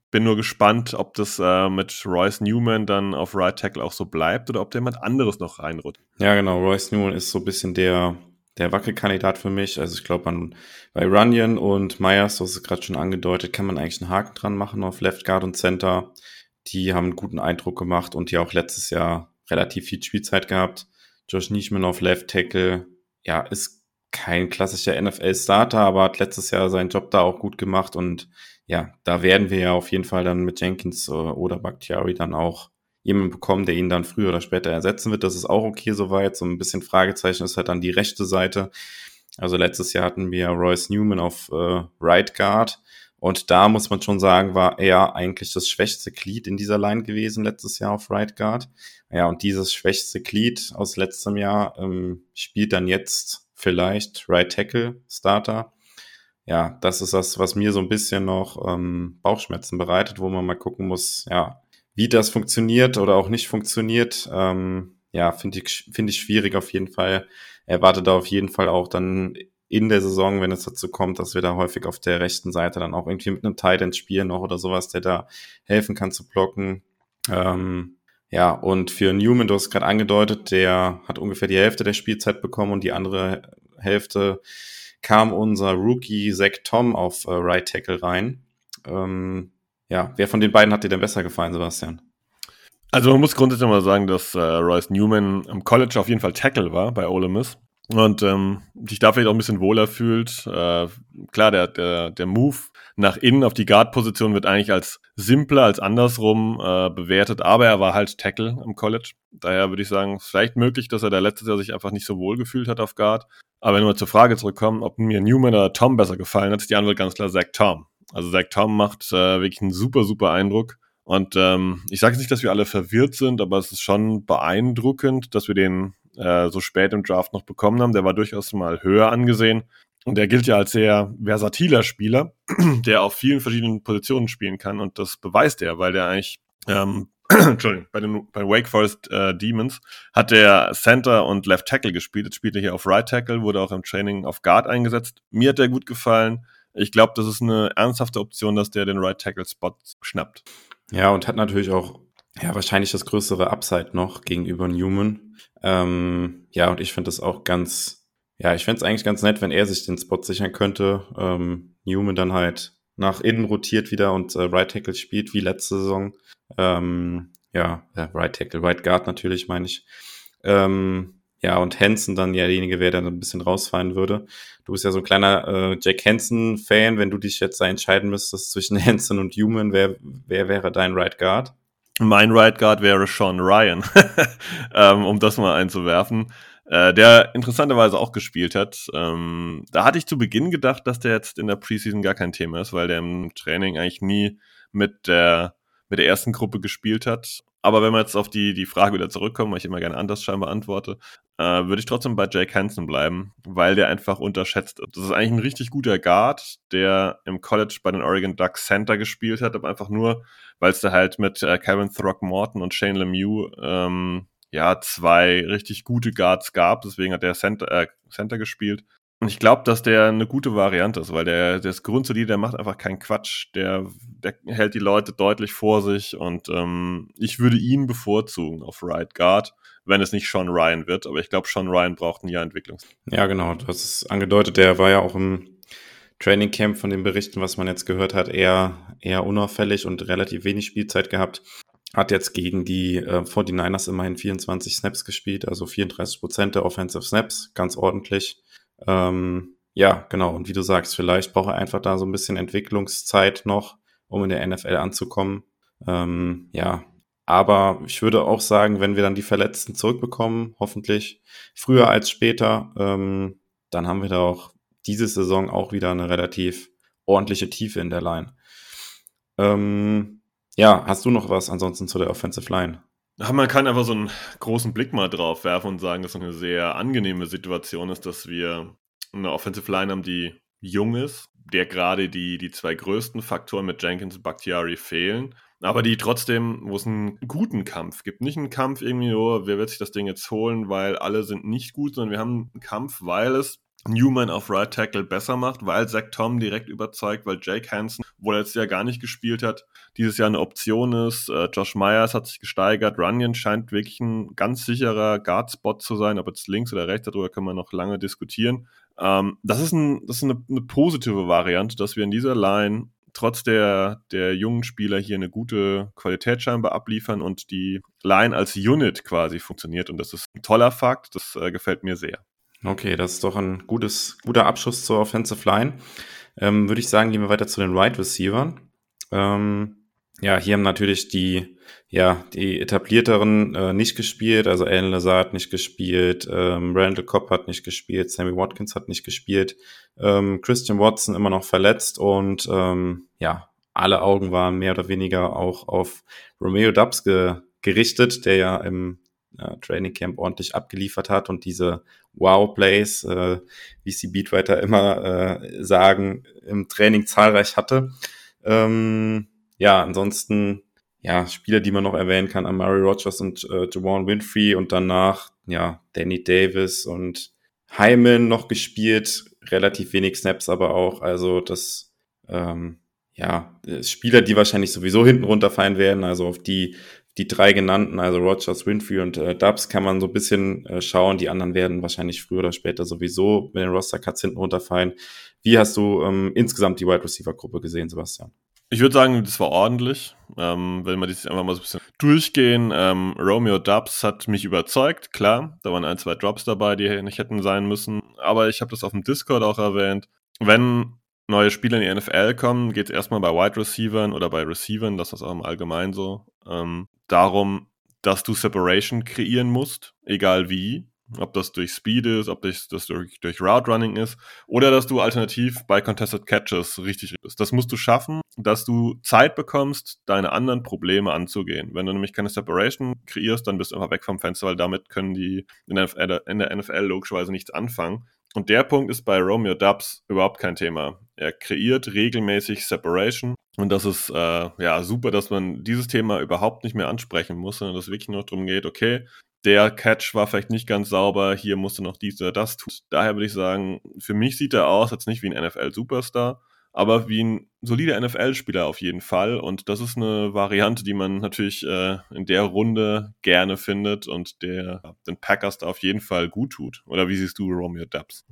Bin nur gespannt, ob das äh, mit Royce Newman dann auf Right Tackle auch so bleibt oder ob da jemand anderes noch reinrutscht. Ja, genau. Royce Newman ist so ein bisschen der, der Wackelkandidat für mich. Also ich glaube, bei Runyan und Myers, das ist gerade schon angedeutet, kann man eigentlich einen Haken dran machen auf Left Guard und Center. Die haben einen guten Eindruck gemacht und ja auch letztes Jahr relativ viel Spielzeit gehabt. Josh Neiman auf Left Tackle, ja, ist kein klassischer N F L-Starter, aber hat letztes Jahr seinen Job da auch gut gemacht, und ja, da werden wir ja auf jeden Fall dann mit Jenkins oder Bakhtiari dann auch jemanden bekommen, der ihn dann früher oder später ersetzen wird. Das ist auch okay soweit. So ein bisschen Fragezeichen ist halt dann die rechte Seite. Also letztes Jahr hatten wir Royce Newman auf äh, Right Guard. Und da muss man schon sagen, war er eigentlich das schwächste Glied in dieser Line gewesen letztes Jahr auf Right Guard. Ja, und dieses schwächste Glied aus letztem Jahr ähm, spielt dann jetzt vielleicht Right Tackle Starter. Ja, das ist das, was mir so ein bisschen noch ähm, Bauchschmerzen bereitet, wo man mal gucken muss, ja, wie das funktioniert oder auch nicht funktioniert. Ähm, ja, finde ich, finde ich schwierig auf jeden Fall. Erwarte da auf jeden Fall auch dann in der Saison, wenn es dazu kommt, dass wir da häufig auf der rechten Seite dann auch irgendwie mit einem Tight End spielen noch oder sowas, der da helfen kann zu blocken. Ähm, ja, und für Newman, du hast es gerade angedeutet, der hat ungefähr die Hälfte der Spielzeit bekommen, und die andere Hälfte kam unser Rookie Zach Tom auf äh, Right Tackle rein. Ähm, ja, wer von den beiden hat dir denn besser gefallen, Sebastian? Also man muss grundsätzlich mal sagen, dass äh, Royce Newman am College auf jeden Fall Tackle war bei Ole Miss und ähm, sich da vielleicht auch ein bisschen wohler fühlt. Äh, klar, der, der, der Move nach innen auf die Guard-Position wird eigentlich als simpler, als andersrum äh, bewertet, aber er war halt Tackle am College. Daher würde ich sagen, vielleicht möglich, dass er da letztes Jahr sich einfach nicht so wohl gefühlt hat auf Guard. Aber wenn wir zur Frage zurückkommen, ob mir Newman oder Tom besser gefallen hat, ist die Antwort ganz klar Zach Tom. Also Zach Tom macht äh, wirklich einen super, super Eindruck. Und ähm, ich sage jetzt nicht, dass wir alle verwirrt sind, aber es ist schon beeindruckend, dass wir den äh, so spät im Draft noch bekommen haben. Der war durchaus mal höher angesehen. Und der gilt ja als sehr versatiler Spieler, der auf vielen verschiedenen Positionen spielen kann. Und das beweist er, weil der eigentlich... Ähm, Entschuldigung, bei, den, bei Wake Forest äh, Demons hat der Center und Left Tackle gespielt. Jetzt spielt er hier auf Right Tackle, wurde auch im Training auf Guard eingesetzt. Mir hat der gut gefallen. Ich glaube, das ist eine ernsthafte Option, dass der den Right Tackle Spot schnappt. Ja, und hat natürlich auch ja wahrscheinlich das größere Upside noch gegenüber Newman. Ähm, ja, und ich finde das auch ganz, ja, ich fände es eigentlich ganz nett, wenn er sich den Spot sichern könnte. Ähm, Newman dann halt nach innen rotiert wieder und äh, Right Tackle spielt wie letzte Saison. Ähm, ja, Right Tackle, Right Guard natürlich, meine ich. Ähm, ja, und Hanson dann ja derjenige, wer dann ein bisschen rausfallen würde. Du bist ja so ein kleiner äh, Jack Hanson-Fan. Wenn du dich jetzt da entscheiden müsstest zwischen Hanson und Newman, wer, wer wäre dein Right Guard? Mein Right Guard wäre Sean Rhyan, ähm, um das mal einzuwerfen, äh, der interessanterweise auch gespielt hat. Ähm, da hatte ich zu Beginn gedacht, dass der jetzt in der Preseason gar kein Thema ist, weil der im Training eigentlich nie mit der mit der ersten Gruppe gespielt hat. Aber wenn wir jetzt auf die die Frage wieder zurückkommen, weil ich immer gerne anders scheinbar antworte, äh, würde ich trotzdem bei Jake Hanson bleiben, weil der einfach unterschätzt ist. Das ist eigentlich ein richtig guter Guard, der im College bei den Oregon Ducks Center gespielt hat, aber einfach nur, weil es da halt mit äh, Kevin Throckmorton und Shane Lemieux ähm, ja zwei richtig gute Guards gab. Deswegen hat der Center, äh, Center gespielt. Und ich glaube, dass der eine gute Variante ist, weil der, der ist grundsolide, der macht einfach keinen Quatsch, der, der hält die Leute deutlich vor sich und ähm, ich würde ihn bevorzugen auf Right Guard, wenn es nicht Sean Rhyan wird, aber ich glaube, Sean Rhyan braucht ein Jahr Entwicklungs. Ja, genau, du hast es angedeutet, der war ja auch im Training Camp von den Berichten, was man jetzt gehört hat, eher, eher unauffällig und relativ wenig Spielzeit gehabt. Hat jetzt gegen die äh, forty-niners immerhin vierundzwanzig Snaps gespielt, also vierunddreißig Prozent der Offensive Snaps, ganz ordentlich. Ähm, ja, genau. Und wie du sagst, vielleicht braucht er einfach da so ein bisschen Entwicklungszeit noch, um in der N F L anzukommen. Ähm, ja, aber ich würde auch sagen, wenn wir dann die Verletzten zurückbekommen, hoffentlich früher als später, ähm, dann haben wir da auch diese Saison auch wieder eine relativ ordentliche Tiefe in der Line. Ähm, ja, hast du noch was ansonsten zu der Offensive Line? Man kann einfach so einen großen Blick mal drauf werfen und sagen, dass es eine sehr angenehme Situation ist, dass wir eine Offensive Line haben, die jung ist, der gerade die, die zwei größten Faktoren mit Jenkins und Bakhtiari fehlen, aber die trotzdem, wo es einen guten Kampf gibt. Nicht einen Kampf irgendwie, oh, wer wird sich das Ding jetzt holen, weil alle sind nicht gut, sondern wir haben einen Kampf, weil es Newman auf Right Tackle besser macht, weil Zach Tom direkt überzeugt, weil Jake Hanson, wo er letztes Jahr gar nicht gespielt hat, dieses Jahr eine Option ist. Äh, Josh Myers hat sich gesteigert. Runyan scheint wirklich ein ganz sicherer Guard-Spot zu sein, ob jetzt links oder rechts, darüber können wir noch lange diskutieren. Ähm, das ist, ein, das ist eine, eine positive Variante, dass wir in dieser Line trotz der, der jungen Spieler hier eine gute Qualität scheinbar abliefern und die Line als Unit quasi funktioniert. Und das ist ein toller Fakt, das äh, gefällt mir sehr. Okay, das ist doch ein gutes, guter Abschuss zur Offensive Line. Ähm, würde ich sagen, gehen wir weiter zu den Wide Receivern. Ähm, ja, hier haben natürlich die, ja, die etablierteren äh, nicht gespielt, also Alan Lazard hat nicht gespielt, ähm, Randall Cobb hat nicht gespielt, Sammy Watkins hat nicht gespielt, ähm, Christian Watson immer noch verletzt und ähm, ja, alle Augen waren mehr oder weniger auch auf Romeo Dubs ge- gerichtet, der ja im Training Camp ordentlich abgeliefert hat und diese Wow-Plays, äh, wie es die Beatwriter immer äh, sagen, im Training zahlreich hatte. Ähm, ja, ansonsten, ja, Spieler, die man noch erwähnen kann, Amari Rodgers und äh, Jawan Winfree und danach, ja, Danny Davis und Hyman noch gespielt, relativ wenig Snaps aber auch, also das, ähm, ja, Spieler, die wahrscheinlich sowieso hinten runterfallen werden, also auf die Die drei genannten, also Rodgers, Winfrey und äh, Dubs, kann man so ein bisschen äh, schauen. Die anderen werden wahrscheinlich früher oder später sowieso mit den Roster-Cuts hinten runterfallen. Wie hast du ähm, insgesamt die Wide-Receiver-Gruppe gesehen, Sebastian? Ich würde sagen, das war ordentlich. Ähm, wenn wir das einfach mal so ein bisschen durchgehen. Ähm, Romeo Dubs hat mich überzeugt, klar. Da waren ein, zwei Drops dabei, die nicht hätten sein müssen. Aber ich habe das auf dem Discord auch erwähnt. Wenn neue Spieler in die N F L kommen, geht es erstmal bei Wide-Receivern oder bei Receivern, das ist auch im Allgemeinen so, ähm, darum, dass du Separation kreieren musst, egal wie, ob das durch Speed ist, ob das durch, durch Route-Running ist oder dass du alternativ bei Contested Catches richtig bist. Das musst du schaffen, dass du Zeit bekommst, deine anderen Probleme anzugehen. Wenn du nämlich keine Separation kreierst, dann bist du einfach weg vom Fenster, weil damit können die in der, in der N F L logischerweise nichts anfangen. Und der Punkt ist bei Romeo Dubs überhaupt kein Thema. Er kreiert regelmäßig Separation und das ist äh, ja super, dass man dieses Thema überhaupt nicht mehr ansprechen muss, sondern dass es wirklich nur darum geht, okay, der Catch war vielleicht nicht ganz sauber, hier musste noch dies oder das tun. Daher würde ich sagen, für mich sieht er aus, jetzt nicht wie ein N F L-Superstar, aber wie ein solider N F L-Spieler auf jeden Fall. Und das ist eine Variante, die man natürlich äh, in der Runde gerne findet und der den Packers da auf jeden Fall gut tut. Oder wie siehst du Romeo Dubs?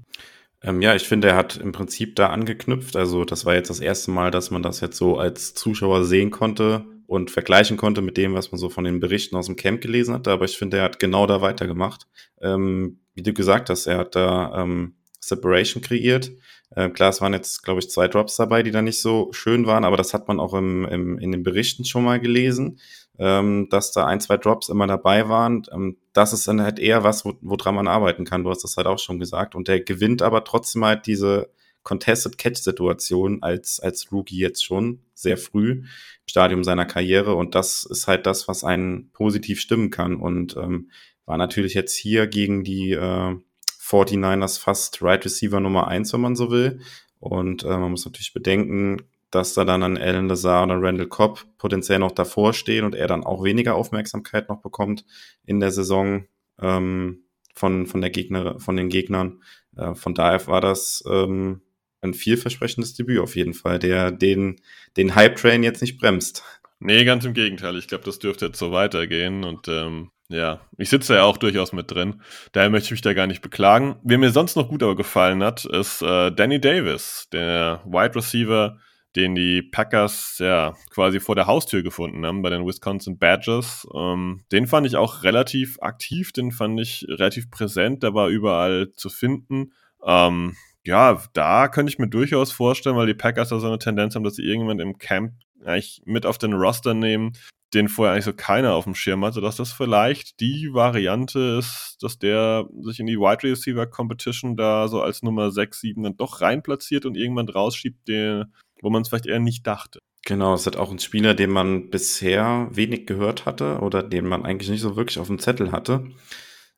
Ähm, ja, ich finde, er hat im Prinzip da angeknüpft. Also das war jetzt das erste Mal, dass man das jetzt so als Zuschauer sehen konnte und vergleichen konnte mit dem, was man so von den Berichten aus dem Camp gelesen hatte. Aber ich finde, er hat genau da weitergemacht. Ähm, wie du gesagt hast, er hat da... Ähm, Separation kreiert. Äh, klar, es waren jetzt, glaube ich, zwei Drops dabei, die da nicht so schön waren, aber das hat man auch im, im, in den Berichten schon mal gelesen, ähm, dass da ein, zwei Drops immer dabei waren. Ähm, das ist dann halt eher was, woran man arbeiten kann. Du hast das halt auch schon gesagt. Und der gewinnt aber trotzdem halt diese Contested-Catch-Situation als, als Rookie jetzt schon sehr früh im Stadium seiner Karriere. Und das ist halt das, was einen positiv stimmen kann. Und ähm, war natürlich jetzt hier gegen die äh, forty-niners fast Right Receiver Nummer eins, wenn man so will. Und äh, man muss natürlich bedenken, dass da dann an Alan Lazar oder Randall Cobb potenziell noch davor stehen und er dann auch weniger Aufmerksamkeit noch bekommt in der Saison ähm, von, von, der Gegner, von den Gegnern. Äh, von daher war das ähm, ein vielversprechendes Debüt auf jeden Fall, der den, den Hype-Train jetzt nicht bremst. Nee, ganz im Gegenteil. Ich glaube, das dürfte jetzt so weitergehen und ähm, ja, ich sitze ja auch durchaus mit drin, daher möchte ich mich da gar nicht beklagen. Wer mir sonst noch gut aber gefallen hat, ist äh, Danny Davis, der Wide Receiver, den die Packers ja quasi vor der Haustür gefunden haben bei den Wisconsin Badgers. Ähm, den fand ich auch relativ aktiv, den fand ich relativ präsent, der war überall zu finden. Ähm, ja, da könnte ich mir durchaus vorstellen, weil die Packers da so eine Tendenz haben, dass sie irgendwann im Camp eigentlich mit auf den Roster nehmen, den vorher eigentlich so keiner auf dem Schirm hat, sodass das vielleicht die Variante ist, dass der sich in die Wide Receiver Competition da so als Nummer sechs, sieben dann doch reinplatziert und irgendwann rausschiebt, den, wo man es vielleicht eher nicht dachte. Genau, es ist auch ein Spieler, den man bisher wenig gehört hatte oder den man eigentlich nicht so wirklich auf dem Zettel hatte.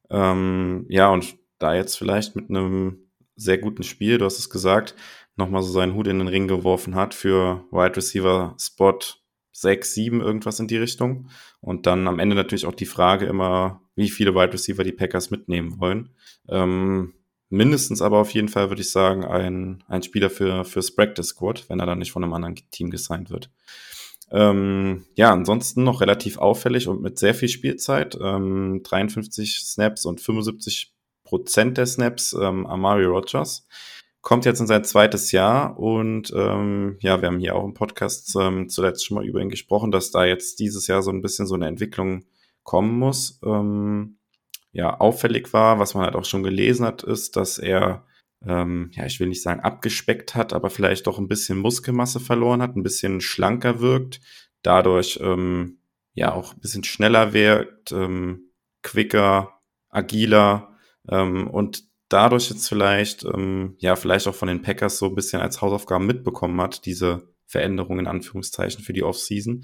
Ähm, ja, und da jetzt vielleicht mit einem sehr guten Spiel, du hast es gesagt, nochmal so seinen Hut in den Ring geworfen hat für Wide Receiver Spot sechs, sieben, irgendwas in die Richtung. Und dann am Ende natürlich auch die Frage immer, wie viele Wide Receiver die Packers mitnehmen wollen. Ähm, mindestens aber auf jeden Fall, würde ich sagen, ein, ein Spieler für, fürs Practice Squad, wenn er dann nicht von einem anderen Team gesigned wird. Ähm, ja, ansonsten noch relativ auffällig und mit sehr viel Spielzeit. Ähm, dreiundfünfzig Snaps und fünfundsiebzig Prozent der Snaps, ähm, Amari Rodgers. Kommt jetzt in sein zweites Jahr und ähm, ja, wir haben hier auch im Podcast ähm, zuletzt schon mal über ihn gesprochen, dass da jetzt dieses Jahr so ein bisschen so eine Entwicklung kommen muss. Ähm, ja, auffällig war, was man halt auch schon gelesen hat, ist, dass er, ähm, ja, ich will nicht sagen abgespeckt hat, aber vielleicht doch ein bisschen Muskelmasse verloren hat, ein bisschen schlanker wirkt, dadurch ähm, ja auch ein bisschen schneller wirkt, ähm, quicker, agiler ähm, und dadurch jetzt vielleicht, ähm, ja, vielleicht auch von den Packers so ein bisschen als Hausaufgaben mitbekommen hat, diese Veränderung in Anführungszeichen für die Offseason,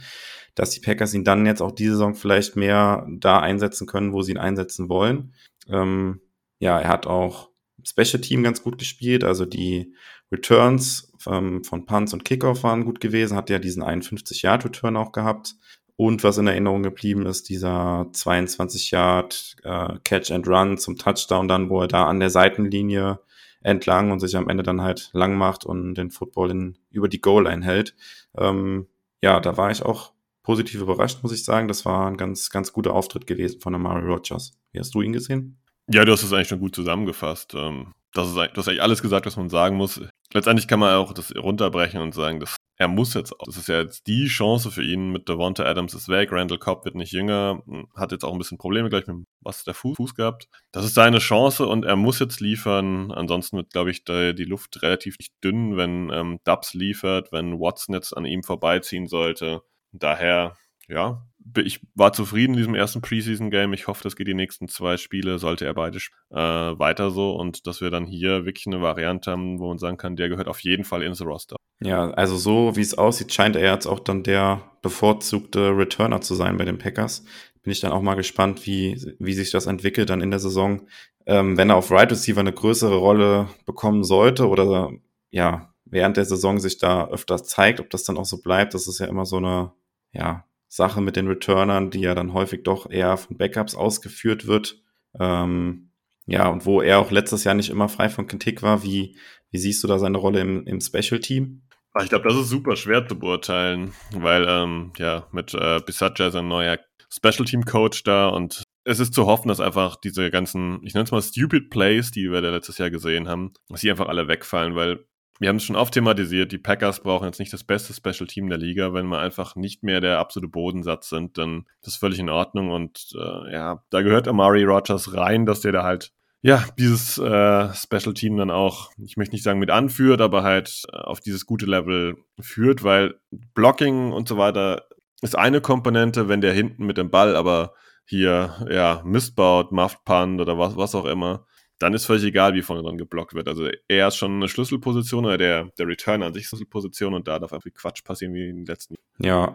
dass die Packers ihn dann jetzt auch diese Saison vielleicht mehr da einsetzen können, wo sie ihn einsetzen wollen. Ähm, ja, er hat auch Special Team ganz gut gespielt, also die Returns ähm, von Punts und Kickoff waren gut gewesen, hat ja diesen einundfünfzig Yard Return auch gehabt. Und was in Erinnerung geblieben ist, dieser zweiundzwanzig Yard Catch and Run äh, zum Touchdown dann, wo er da an der Seitenlinie entlang und sich am Ende dann halt lang macht und den Football in, über die Goal-Line hält. Ähm, ja, da war ich auch positiv überrascht, muss ich sagen. Das war ein ganz, ganz guter Auftritt gewesen von Amari Rodgers. Wie hast du ihn gesehen? Ja, du hast es eigentlich schon gut zusammengefasst. Ähm, das ist, du hast eigentlich alles gesagt, was man sagen muss. Letztendlich kann man auch das runterbrechen und sagen, dass er muss jetzt auch. Das ist ja jetzt die Chance für ihn. Mit Davante Adams ist weg. Randall Cobb wird nicht jünger. Hat jetzt auch ein bisschen Probleme gleich mit was der Fuß, Fuß gehabt. Das ist seine Chance und er muss jetzt liefern. Ansonsten wird, glaube ich, die Luft relativ dünn, wenn ähm, Dubs liefert, wenn Watson jetzt an ihm vorbeiziehen sollte. Daher, ja, ich war zufrieden in diesem ersten Preseason-Game. Ich hoffe, das geht die nächsten zwei Spiele, sollte er beide äh, weiter so. Und dass wir dann hier wirklich eine Variante haben, wo man sagen kann, der gehört auf jeden Fall ins Roster. Ja, also so wie es aussieht, scheint er jetzt auch dann der bevorzugte Returner zu sein bei den Packers. Bin ich dann auch mal gespannt, wie wie sich das entwickelt dann in der Saison. Ähm, wenn er auf Right Receiver eine größere Rolle bekommen sollte oder ja während der Saison sich da öfter zeigt, ob das dann auch so bleibt, das ist ja immer so eine ja Sache mit den Returnern, die ja dann häufig doch eher von Backups ausgeführt wird. Ähm, ja, und wo er auch letztes Jahr nicht immer frei von Kritik war, wie wie siehst du da seine Rolle im, im Special Team? Ich glaube, das ist super schwer zu beurteilen, weil ähm, ja mit äh, Bisaccia ist ein neuer Special-Team-Coach da und es ist zu hoffen, dass einfach diese ganzen, ich nenne es mal Stupid Plays, die wir da letztes Jahr gesehen haben, dass die einfach alle wegfallen, weil wir haben es schon oft thematisiert, die Packers brauchen jetzt nicht das beste Special-Team der Liga, wenn wir einfach nicht mehr der absolute Bodensatz sind, dann ist das völlig in Ordnung und äh, ja, da gehört Amari Rodgers rein, dass der da halt ja, dieses äh, Special Team dann auch, ich möchte nicht sagen mit anführt, aber halt auf dieses gute Level führt, weil Blocking und so weiter ist eine Komponente, wenn der hinten mit dem Ball aber hier, ja, Mist baut, Muffed Punt oder was, was auch immer, dann ist völlig egal, wie vorne dran geblockt wird. Also er ist schon eine Schlüsselposition oder der, der Returner an sich ist eine Schlüsselposition und da darf einfach Quatsch passieren wie in den letzten Jahren.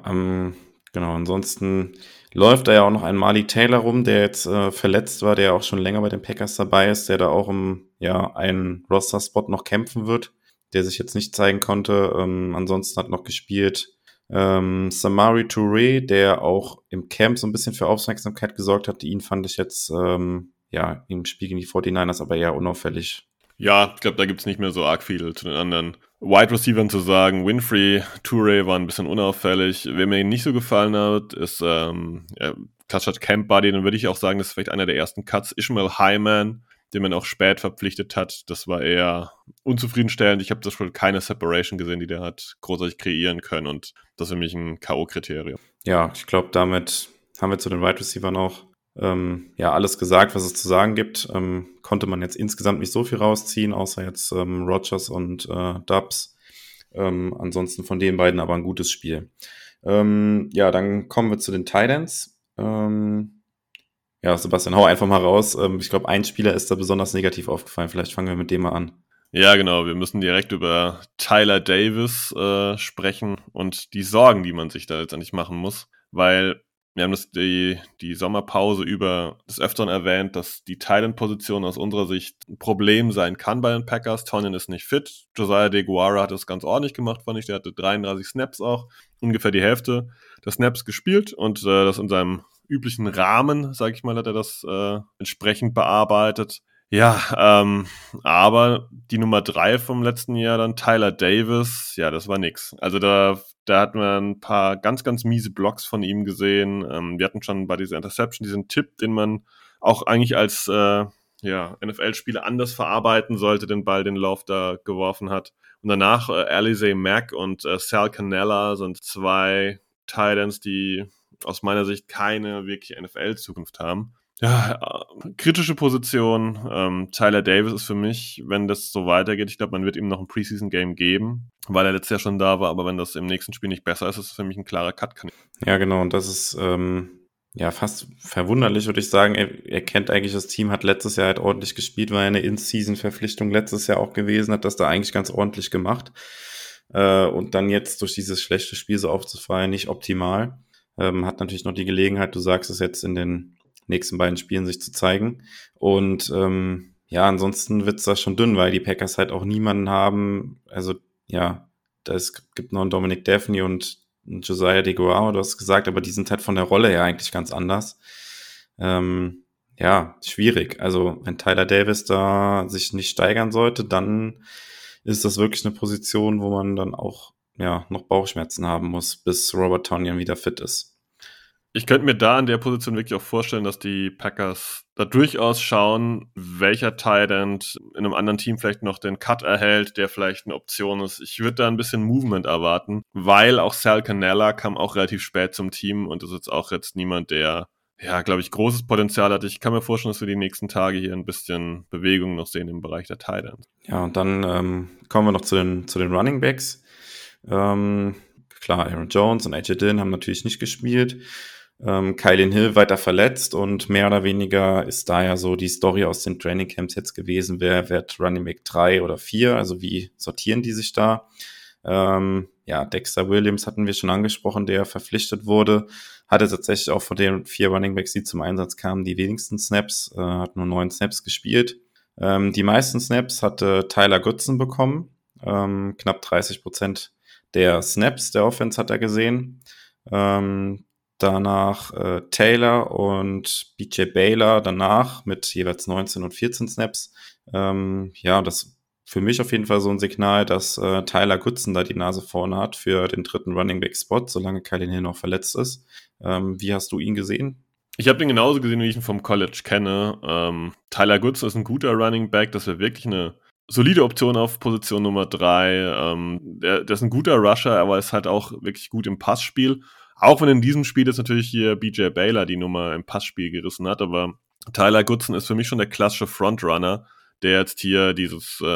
Ja, ähm, genau, ansonsten läuft da ja auch noch ein Marley Taylor rum, der jetzt äh, verletzt war, der auch schon länger bei den Packers dabei ist, der da auch um ja einen Roster-Spot noch kämpfen wird, der sich jetzt nicht zeigen konnte. Ähm, ansonsten hat noch gespielt ähm, Samari Touré, der auch im Camp so ein bisschen für Aufmerksamkeit gesorgt hat. Ihn fand ich jetzt ähm, ja im Spiel gegen die forty-niners aber eher unauffällig. Ja, ich glaube, da gibt es nicht mehr so arg viel zu den anderen Wide Receivern zu sagen. Winfree, Touré waren ein bisschen unauffällig. Wer mir nicht so gefallen hat, ist ähm, ja, Touchdown Camp Buddy. Dann würde ich auch sagen, das ist vielleicht einer der ersten Cuts. Ishmael Hyman, den man auch spät verpflichtet hat, das war eher unzufriedenstellend. Ich habe das wohl keine Separation gesehen, die der hat großartig kreieren können. Und das ist für mich ein K O-Kriterium. Ja, ich glaube, damit haben wir zu den Wide Receivern auch ähm, ja, alles gesagt, was es zu sagen gibt. Ähm, konnte man jetzt insgesamt nicht so viel rausziehen, außer jetzt ähm, Rodgers und äh, Dubs. Ähm, ansonsten von den beiden aber ein gutes Spiel. Ähm, ja, dann kommen wir zu den Tight Ends. Ähm, ja, Sebastian, hau einfach mal raus. Ähm, ich glaube, ein Spieler ist da besonders negativ aufgefallen. Vielleicht fangen wir mit dem mal an. Ja, genau. Wir müssen direkt über Tyler Davis äh, sprechen und die Sorgen, die man sich da letztendlich machen muss, weil wir haben das die, die Sommerpause über des Öfteren erwähnt, dass die Tight-End-Position aus unserer Sicht ein Problem sein kann bei den Packers. Tonyan ist nicht fit. Josiah Deguara hat das ganz ordentlich gemacht, fand ich. Der hatte dreiunddreißig Snaps auch, ungefähr die Hälfte der Snaps gespielt. Und äh, das in seinem üblichen Rahmen, sage ich mal, hat er das äh, entsprechend bearbeitet. Ja, ähm, aber die Nummer drei vom letzten Jahr dann, Tyler Davis, ja, das war nix. Also da, da hat man ein paar ganz, ganz miese Blocks von ihm gesehen. Ähm, wir hatten schon bei dieser Interception diesen Tipp, den man auch eigentlich als äh, ja, N F L-Spieler anders verarbeiten sollte, den Ball, den Lauf da geworfen hat. Und danach äh, Alizé Mack und äh, Sal Cannella sind zwei Tight Ends, die aus meiner Sicht keine wirkliche N F L-Zukunft haben. Ja, kritische Position. Ähm, Tyler Davis ist für mich, wenn das so weitergeht, ich glaube, man wird ihm noch ein Preseason-Game geben, weil er letztes Jahr schon da war, aber wenn das im nächsten Spiel nicht besser ist, ist es für mich ein klarer Cut-Kandidat. Ja, genau, und das ist ähm, ja fast verwunderlich, würde ich sagen. Er, er kennt eigentlich das Team, hat letztes Jahr halt ordentlich gespielt, war eine In-Season-Verpflichtung letztes Jahr auch gewesen, hat das da eigentlich ganz ordentlich gemacht. Äh, und dann jetzt durch dieses schlechte Spiel so aufzufallen, nicht optimal. Ähm, hat natürlich noch die Gelegenheit, du sagst es jetzt in den nächsten beiden Spielen sich zu zeigen. Und ähm, ja, ansonsten wird es da schon dünn, weil die Packers halt auch niemanden haben. Also ja, es gibt noch einen Dominic Daphne und einen Josiah Deguara, du hast es gesagt, aber die sind halt von der Rolle her eigentlich ganz anders. Ähm, ja, schwierig. Also wenn Tyler Davis da sich nicht steigern sollte, dann ist das wirklich eine Position, wo man dann auch ja noch Bauchschmerzen haben muss, bis Robert Tonyan wieder fit ist. Ich könnte mir da an der Position wirklich auch vorstellen, dass die Packers da durchaus schauen, welcher Tight End in einem anderen Team vielleicht noch den Cut erhält, der vielleicht eine Option ist. Ich würde da ein bisschen Movement erwarten, weil auch Sal Cannella kam auch relativ spät zum Team und ist jetzt auch jetzt niemand, der, ja, glaube ich, großes Potenzial hat. Ich kann mir vorstellen, dass wir die nächsten Tage hier ein bisschen Bewegung noch sehen im Bereich der Tight Ends. Ja, und dann ähm, kommen wir noch zu den, zu den Running Backs. Ähm, klar, Aaron Jones und A J Dillon haben natürlich nicht gespielt. Ähm, Kylin Hill weiter verletzt und mehr oder weniger ist da ja so die Story aus den Training Camps jetzt gewesen, wer wird Running Back drei oder vier, also wie sortieren die sich da? Ähm, ja, Dexter Williams hatten wir schon angesprochen, der verpflichtet wurde, hatte tatsächlich auch von den vier Running Backs, die zum Einsatz kamen, die wenigsten Snaps, äh, hat nur neun Snaps gespielt. Ähm, die meisten Snaps hatte Tyler Goodson bekommen, ähm, knapp dreißig Prozent der Snaps der Offense hat er gesehen. Ähm, Danach äh, Taylor und B J Baylor danach mit jeweils neunzehn und vierzehn Snaps. Ähm, ja, das ist für mich auf jeden Fall so ein Signal, dass äh, Tyler Goodson da die Nase vorne hat für den dritten Running Back Spot, solange Kylin Hill noch verletzt ist. Ähm, wie hast du ihn gesehen? Ich habe den genauso gesehen, wie ich ihn vom College kenne. Ähm, Tyler Goodson ist ein guter Running Back, das wäre wirklich eine solide Option auf Position Nummer drei. Ähm, der, der ist ein guter Rusher, aber ist halt auch wirklich gut im Passspiel. Auch wenn in diesem Spiel jetzt natürlich hier B J Baylor die Nummer im Passspiel gerissen hat, aber Tyler Goodson ist für mich schon der klassische Frontrunner, der jetzt hier dieses, äh,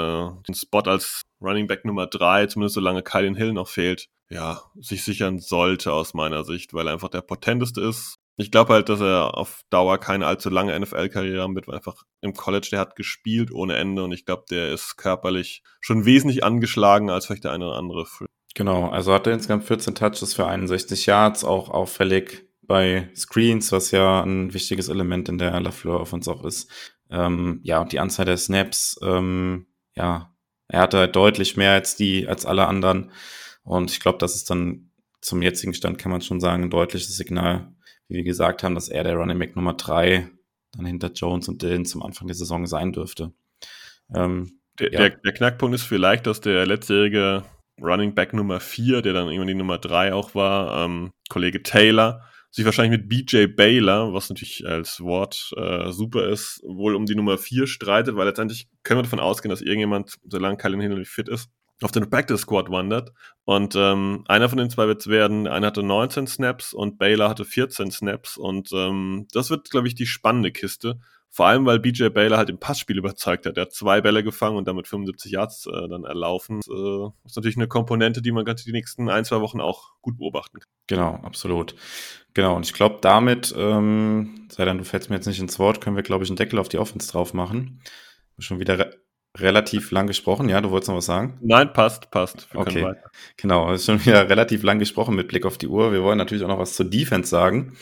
den Spot als Running Back Nummer drei, zumindest solange Kylin Hill noch fehlt, ja, sich sichern sollte aus meiner Sicht, weil er einfach der potenteste ist. Ich glaube halt, dass er auf Dauer keine allzu lange N F L-Karriere haben wird, weil einfach im College, der hat gespielt ohne Ende und ich glaube, der ist körperlich schon wesentlich angeschlagen als vielleicht der eine oder andere. Genau, also hat er insgesamt vierzehn Touches für einundsechzig Yards, auch auffällig bei Screens, was ja ein wichtiges Element in der LaFleur auf uns auch ist. Ähm, ja, und die Anzahl der Snaps, ähm, ja, er hatte halt deutlich mehr als die, als alle anderen und ich glaube, das ist dann zum jetzigen Stand, kann man schon sagen, ein deutliches Signal, wie wir gesagt haben, dass er der Running Back Nummer drei dann hinter Jones und Dillon zum Anfang der Saison sein dürfte. Ähm, der, ja. der, der Knackpunkt ist vielleicht, dass der letztjährige Running Back Nummer vier, der dann irgendwann die Nummer drei auch war, ähm, Kollege Taylor, sich wahrscheinlich mit B J Baylor, was natürlich als Wort äh, super ist, wohl um die Nummer vier streitet, weil letztendlich können wir davon ausgehen, dass irgendjemand, solange Kylin Hill nicht fit ist, auf den Practice Squad wandert und ähm, einer von den zwei wird es werden, einer hatte neunzehn Snaps und Baylor hatte vierzehn Snaps und ähm, das wird, glaube ich, die spannende Kiste, vor allem, weil B J Baylor halt im Passspiel überzeugt hat, er hat zwei Bälle gefangen und damit fünfundsiebzig Yards äh, dann erlaufen. Das äh, ist natürlich eine Komponente, die man die nächsten ein, zwei Wochen auch gut beobachten kann. Genau, absolut. Genau, und ich glaube, damit, ähm, sei denn, du fällst mir jetzt nicht ins Wort, können wir, glaube ich, einen Deckel auf die Offense drauf machen. Schon wieder re- relativ lang gesprochen, ja, du wolltest noch was sagen? Nein, passt, passt. Wir okay, weiter. Genau, ist schon wieder relativ lang gesprochen mit Blick auf die Uhr. Wir wollen natürlich auch noch was zur Defense sagen.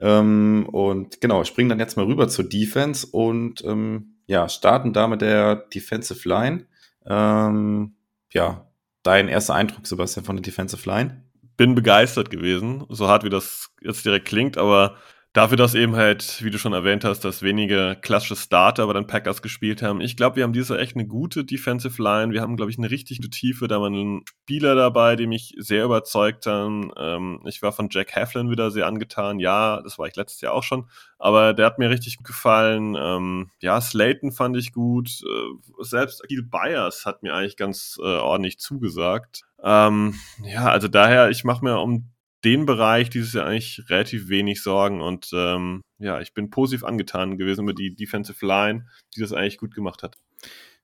Ähm, und genau, springen dann jetzt mal rüber zur Defense und ähm, ja, starten da mit der Defensive Line. Ähm, ja, dein erster Eindruck, Sebastian, von der Defensive Line? Bin begeistert gewesen, so hart wie das jetzt direkt klingt, aber dafür, dass eben halt, wie du schon erwähnt hast, dass wenige klassische Starter aber dann Packers gespielt haben. Ich glaube, wir haben diese echt eine gute Defensive Line. Wir haben, glaube ich, eine richtig gute Tiefe. Da waren Spieler dabei, die mich sehr überzeugt haben. Ähm, ich war von Jack Heflin wieder sehr angetan. Ja, das war ich letztes Jahr auch schon. Aber der hat mir richtig gut gefallen. Ähm, ja, Slaton fand ich gut. Äh, selbst Akil Byers hat mir eigentlich ganz äh, ordentlich zugesagt. Ähm, ja, also daher, ich mache mir um den Bereich dieses Jahr eigentlich relativ wenig Sorgen und ähm, ja, ich bin positiv angetan gewesen über die Defensive Line, die das eigentlich gut gemacht hat.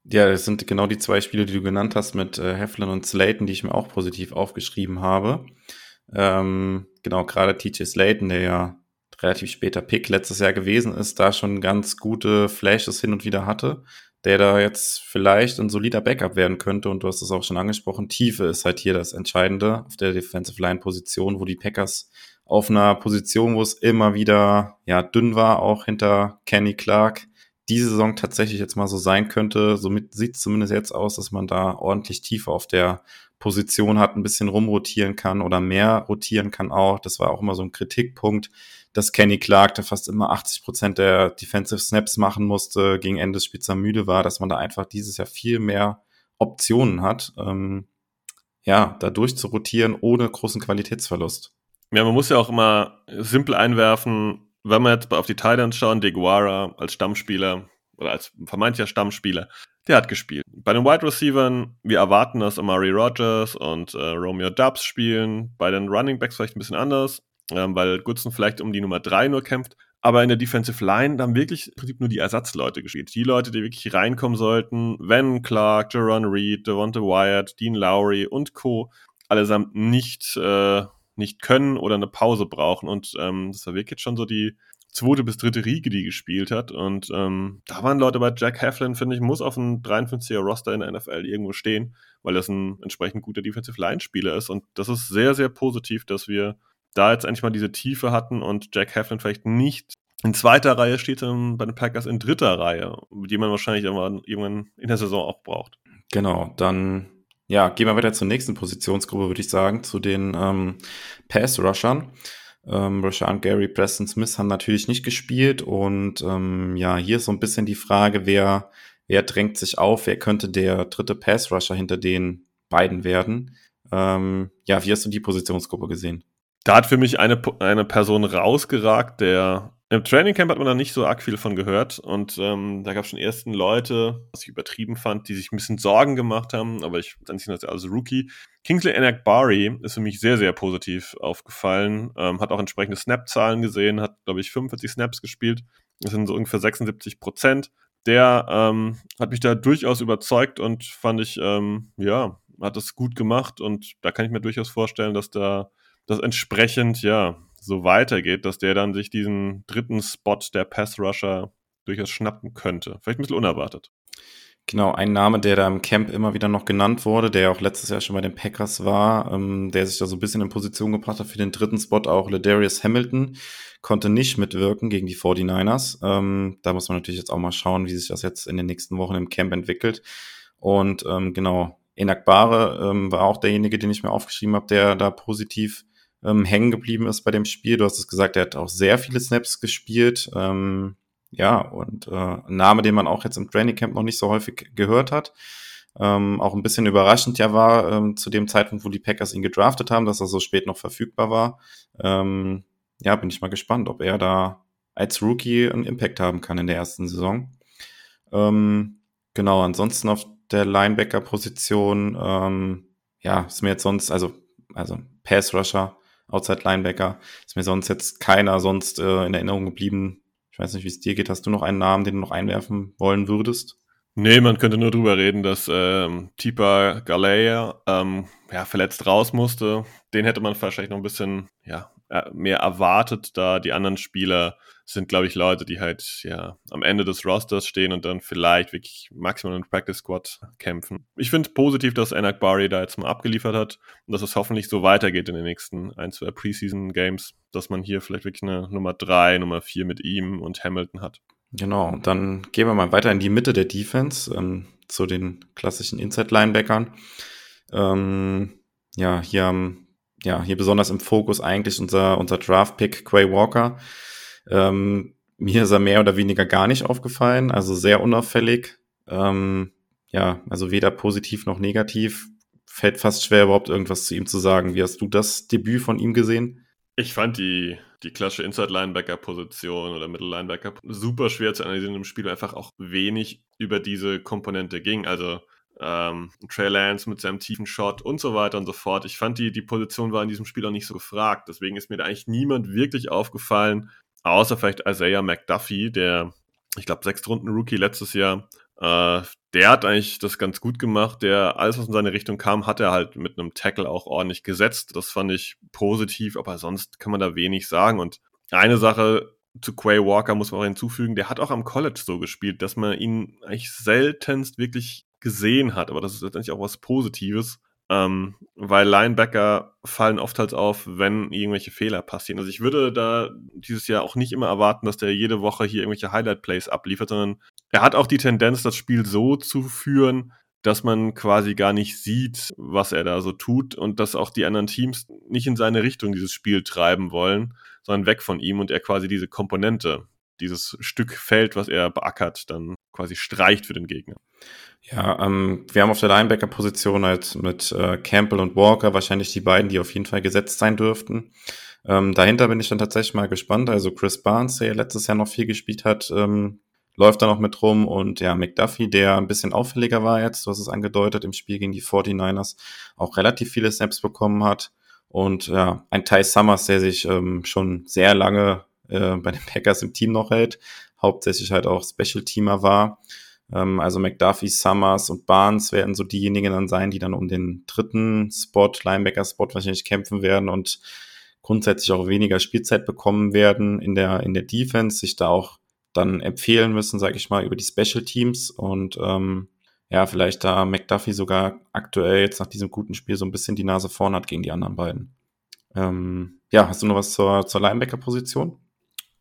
Ja, das sind genau die zwei Spiele, die du genannt hast mit äh, Heflin und Slaton, die ich mir auch positiv aufgeschrieben habe. Ähm, genau, gerade T J. Slaton, der ja relativ später Pick letztes Jahr gewesen ist, da schon ganz gute Flashes hin und wieder hatte, der da jetzt vielleicht ein solider Backup werden könnte und du hast es auch schon angesprochen, Tiefe ist halt hier das Entscheidende auf der Defensive Line Position, wo die Packers auf einer Position, wo es immer wieder ja dünn war, auch hinter Kenny Clark, diese Saison tatsächlich jetzt mal so sein könnte, somit sieht es zumindest jetzt aus, dass man da ordentlich Tiefe auf der Position hat, ein bisschen rumrotieren kann oder mehr rotieren kann auch, das war auch immer so ein Kritikpunkt, dass Kenny Clark da fast immer achtzig Prozent der Defensive Snaps machen musste, gegen Ende des Spiels müde war, dass man da einfach dieses Jahr viel mehr Optionen hat, ähm, ja, da durchzurotieren ohne großen Qualitätsverlust. Ja, man muss ja auch immer simpel einwerfen, wenn wir jetzt auf die Titans schauen, Deguara als Stammspieler oder als vermeintlicher Stammspieler, der hat gespielt. Bei den Wide Receivern, wir erwarten, dass Amari Rodgers und äh, Romeo Dubs spielen, bei den Running Backs vielleicht ein bisschen anders, weil Goodson vielleicht um die Nummer drei nur kämpft, aber in der Defensive Line haben wirklich im Prinzip nur die Ersatzleute gespielt. Die Leute, die wirklich reinkommen sollten, Van Clark, Jaron Reed, Devonta Wyatt, Dean Lowry und Co. allesamt nicht, äh, nicht können oder eine Pause brauchen und ähm, das war wirklich schon so die zweite bis dritte Riege, die gespielt hat und ähm, da waren Leute bei Jack Heflin, finde ich, muss auf einem dreiundfünfziger-Roster in der N F L irgendwo stehen, weil das ein entsprechend guter Defensive Line-Spieler ist und das ist sehr, sehr positiv, dass wir da jetzt endlich mal diese Tiefe hatten und Jack Heflin vielleicht nicht in zweiter Reihe steht, dann bei den Packers in dritter Reihe, die man wahrscheinlich irgendwann in der Saison auch braucht. Genau, dann ja, gehen wir weiter zur nächsten Positionsgruppe, würde ich sagen, zu den ähm, Pass-Rushern. Ähm, Rashan Gary, Preston Smith haben natürlich nicht gespielt und ähm, ja, hier ist so ein bisschen die Frage, wer, wer drängt sich auf, wer könnte der dritte Pass-Rusher hinter den beiden werden? Ähm, ja, wie hast du die Positionsgruppe gesehen? Da hat für mich eine, eine Person rausgeragt, der im Trainingcamp hat man da nicht so arg viel von gehört und ähm, da gab es schon ersten Leute, was ich übertrieben fand, die sich ein bisschen Sorgen gemacht haben, aber ich fand das als Rookie. Kingsley Enagbari ist für mich sehr, sehr positiv aufgefallen, ähm, hat auch entsprechende Snap-Zahlen gesehen, hat, glaube ich, fünfundvierzig Snaps gespielt, Das sind so ungefähr sechsundsiebzig Prozent. Der ähm, hat mich da durchaus überzeugt und fand ich, ähm, ja, hat das gut gemacht. Und da kann ich mir durchaus vorstellen, dass da das entsprechend, ja, so weitergeht, dass der dann sich diesen dritten Spot der Pass-Rusher durchaus schnappen könnte. Vielleicht ein bisschen unerwartet. Genau, ein Name, der da im Camp immer wieder noch genannt wurde, der ja auch letztes Jahr schon bei den Packers war, ähm, der sich da so ein bisschen in Position gebracht hat für den dritten Spot, auch Ladarius Hamilton, konnte nicht mitwirken gegen die forty-niners. Ähm, da muss man natürlich jetzt auch mal schauen, wie sich das jetzt in den nächsten Wochen im Camp entwickelt. Und ähm, genau, Enak Barre ähm, war auch derjenige, den ich mir aufgeschrieben habe, der da positiv ähm, hängen geblieben ist bei dem Spiel. Du hast es gesagt, er hat auch sehr viele Snaps gespielt, ähm, ja, und äh, ein Name, den man auch jetzt im Training Camp noch nicht so häufig gehört hat. Ähm, auch ein bisschen überraschend ja war, ähm, zu dem Zeitpunkt, wo die Packers ihn gedraftet haben, dass er so spät noch verfügbar war. Ähm, ja, bin ich mal gespannt, ob er da als Rookie einen Impact haben kann in der ersten Saison. Ähm, genau, ansonsten auf der Linebacker-Position, ähm, ja, ist mir jetzt sonst, also, also Pass-Rusher, Outside-Linebacker, ist mir sonst jetzt keiner sonst äh, in Erinnerung geblieben. Ich weiß nicht, wie es dir geht. Hast du noch einen Namen, den du noch einwerfen wollen würdest? Nee, man könnte nur drüber reden, dass ähm, Tipa Galea ähm, ja, verletzt raus musste. Den hätte man wahrscheinlich noch ein bisschen ja, mehr erwartet, da die anderen Spieler sind, glaube ich, Leute, die halt ja am Ende des Rosters stehen und dann vielleicht wirklich maximal in Practice Squad kämpfen. Ich finde es positiv, dass Enak Barre da jetzt mal abgeliefert hat und dass es hoffentlich so weitergeht in den nächsten ein, zwei Preseason-Games, dass man hier vielleicht wirklich eine Nummer drei, Nummer vier mit ihm und Hamilton hat. Genau, dann gehen wir mal weiter in die Mitte der Defense, ähm, zu den klassischen Inside-Linebackern. Ähm, ja, hier haben, ja, hier besonders im Fokus eigentlich unser, unser Draft-Pick Quay Walker. Ähm, mir ist er mehr oder weniger gar nicht aufgefallen, also sehr unauffällig. Ähm, ja, also weder positiv noch negativ. Fällt fast schwer, überhaupt irgendwas zu ihm zu sagen. Wie hast du das Debüt von ihm gesehen? Ich fand die, die klassische Inside-Linebacker-Position oder Middle-Linebacker super schwer zu analysieren im Spiel, weil einfach auch wenig über diese Komponente ging. Also ähm, Trey Lance mit seinem tiefen Shot und so weiter und so fort. Ich fand, die, die Position war in diesem Spiel auch nicht so gefragt. Deswegen ist mir da eigentlich niemand wirklich aufgefallen, außer vielleicht Isaiah McDuffie, der, ich glaube, Sechstrunden-Rookie letztes Jahr. Äh, der hat eigentlich das ganz gut gemacht. Der, alles, was in seine Richtung kam, hat er halt mit einem Tackle auch ordentlich gesetzt. Das fand ich positiv, aber sonst kann man da wenig sagen. Und eine Sache zu Quay Walker muss man auch hinzufügen, der hat auch am College so gespielt, dass man ihn eigentlich seltenst wirklich gesehen hat. Aber das ist letztendlich auch was Positives, ähm, weil Linebacker fallen oft halt auf, wenn irgendwelche Fehler passieren. Also ich würde da dieses Jahr auch nicht immer erwarten, dass der jede Woche hier irgendwelche Highlight-Plays abliefert, sondern er hat auch die Tendenz, das Spiel so zu führen, dass man quasi gar nicht sieht, was er da so tut und dass auch die anderen Teams nicht in seine Richtung dieses Spiel treiben wollen, sondern weg von ihm und er quasi diese Komponente, dieses Stück Feld, was er beackert, dann quasi streicht für den Gegner. Ja, ähm, wir haben auf der Linebacker-Position halt mit äh, Campbell und Walker wahrscheinlich die beiden, die auf jeden Fall gesetzt sein dürften. Ähm, dahinter bin ich dann tatsächlich mal gespannt. Also Chris Barnes, der letztes Jahr noch viel gespielt hat, ähm, läuft da noch mit rum und ja, McDuffie, der ein bisschen auffälliger war jetzt, du hast es angedeutet, im Spiel gegen die forty-niners auch relativ viele Snaps bekommen hat und ja, ein Ty Summers, der sich ähm, schon sehr lange äh, bei den Packers im Team noch hält, hauptsächlich halt auch Special-Teamer war, ähm, also McDuffie, Summers und Barnes werden so diejenigen dann sein, die dann um den dritten Spot, Linebacker-Spot wahrscheinlich kämpfen werden und grundsätzlich auch weniger Spielzeit bekommen werden in der, in der Defense, sich da auch dann empfehlen müssen, sage ich mal, über die Special Teams und ähm, ja, vielleicht da McDuffie sogar aktuell jetzt nach diesem guten Spiel so ein bisschen die Nase vorn hat gegen die anderen beiden. Ähm, ja, hast du noch was zur, zur Linebacker-Position?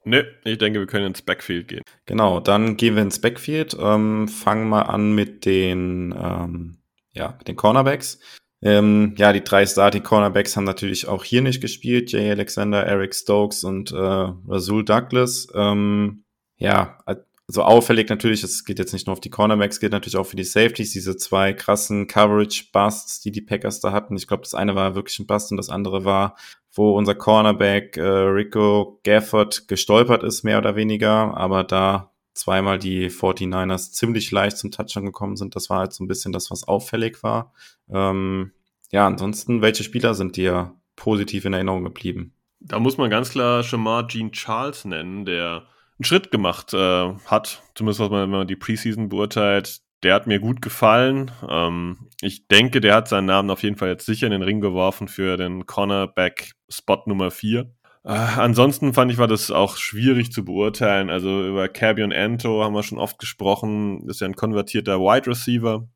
Nö, ich denke, wir können ins Backfield gehen. Genau, dann gehen wir ins Backfield, ähm, fangen mal an mit den, ähm, ja, mit den Cornerbacks. Ähm, ja, die drei Starting-Cornerbacks haben natürlich auch hier nicht gespielt, Jay Alexander, Eric Stokes und äh, Rasul Douglas. ähm, Ja, also auffällig natürlich, es geht jetzt nicht nur auf die Cornerbacks, geht natürlich auch für die Safeties, diese zwei krassen Coverage-Busts, die die Packers da hatten. Ich glaube, das eine war wirklich ein Bust und das andere war, wo unser Cornerback äh, Rico Gafford gestolpert ist, mehr oder weniger, aber da zweimal die forty-niners ziemlich leicht zum Touchdown gekommen sind, das war halt so ein bisschen das, was auffällig war. Ähm, ja, ansonsten, welche Spieler sind dir positiv in Erinnerung geblieben? Da muss man ganz klar Shamar Jean Charles nennen, der einen Schritt gemacht äh, hat, zumindest was man, wenn man die Preseason beurteilt. Der hat mir gut gefallen. Ähm, ich denke, der hat seinen Namen auf jeden Fall jetzt sicher in den Ring geworfen für den Cornerback-Spot Nummer vier. Äh, ansonsten fand ich, war das auch schwierig zu beurteilen. Also über Kerbion Anto haben wir schon oft gesprochen. Ist ja ein konvertierter Wide Receiver,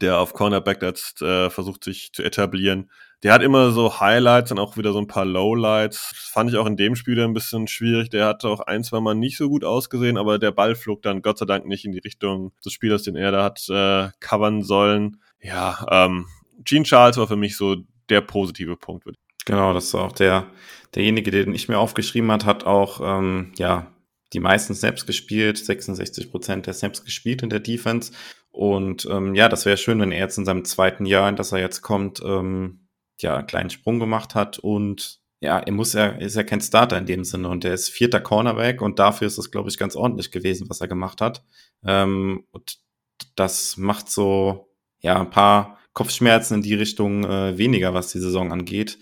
der auf Cornerback jetzt äh, versucht, sich zu etablieren. Der hat immer so Highlights und auch wieder so ein paar Lowlights. Das fand ich auch in dem Spiel ein bisschen schwierig. Der hat auch ein, zwei Mal nicht so gut ausgesehen, aber der Ball flog dann Gott sei Dank nicht in die Richtung des Spielers, den er da hat äh, covern sollen. Ja, ähm, Gene Charles war für mich so der positive Punkt. Genau, das ist auch der, derjenige, den ich mir aufgeschrieben hat, hat auch ähm, ja die meisten Snaps gespielt, sechsundsechzig Prozent der Snaps gespielt in der Defense. Und ähm, ja, das wäre schön, wenn er jetzt in seinem zweiten Jahr, in das er jetzt kommt, ähm, ja, einen kleinen Sprung gemacht hat und ja, er muss ja, ist ja kein Starter in dem Sinne und er ist vierter Cornerback und dafür ist das, glaube ich, ganz ordentlich gewesen, was er gemacht hat. Ähm, und das macht so, ja, ein paar Kopfschmerzen in die Richtung äh, weniger, was die Saison angeht.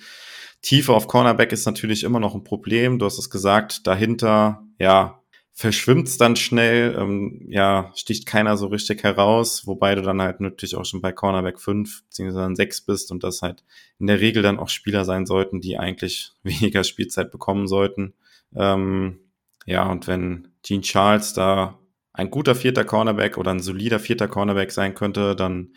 Tiefe auf Cornerback ist natürlich immer noch ein Problem, du hast es gesagt, dahinter, ja, verschwimmt es dann schnell, ähm, ja, sticht keiner so richtig heraus, wobei du dann halt natürlich auch schon bei Cornerback fünf bzw. sechs bist und das halt in der Regel dann auch Spieler sein sollten, die eigentlich weniger Spielzeit bekommen sollten. Ähm, ja, und wenn Gene Charles da ein guter vierter Cornerback oder ein solider vierter Cornerback sein könnte, dann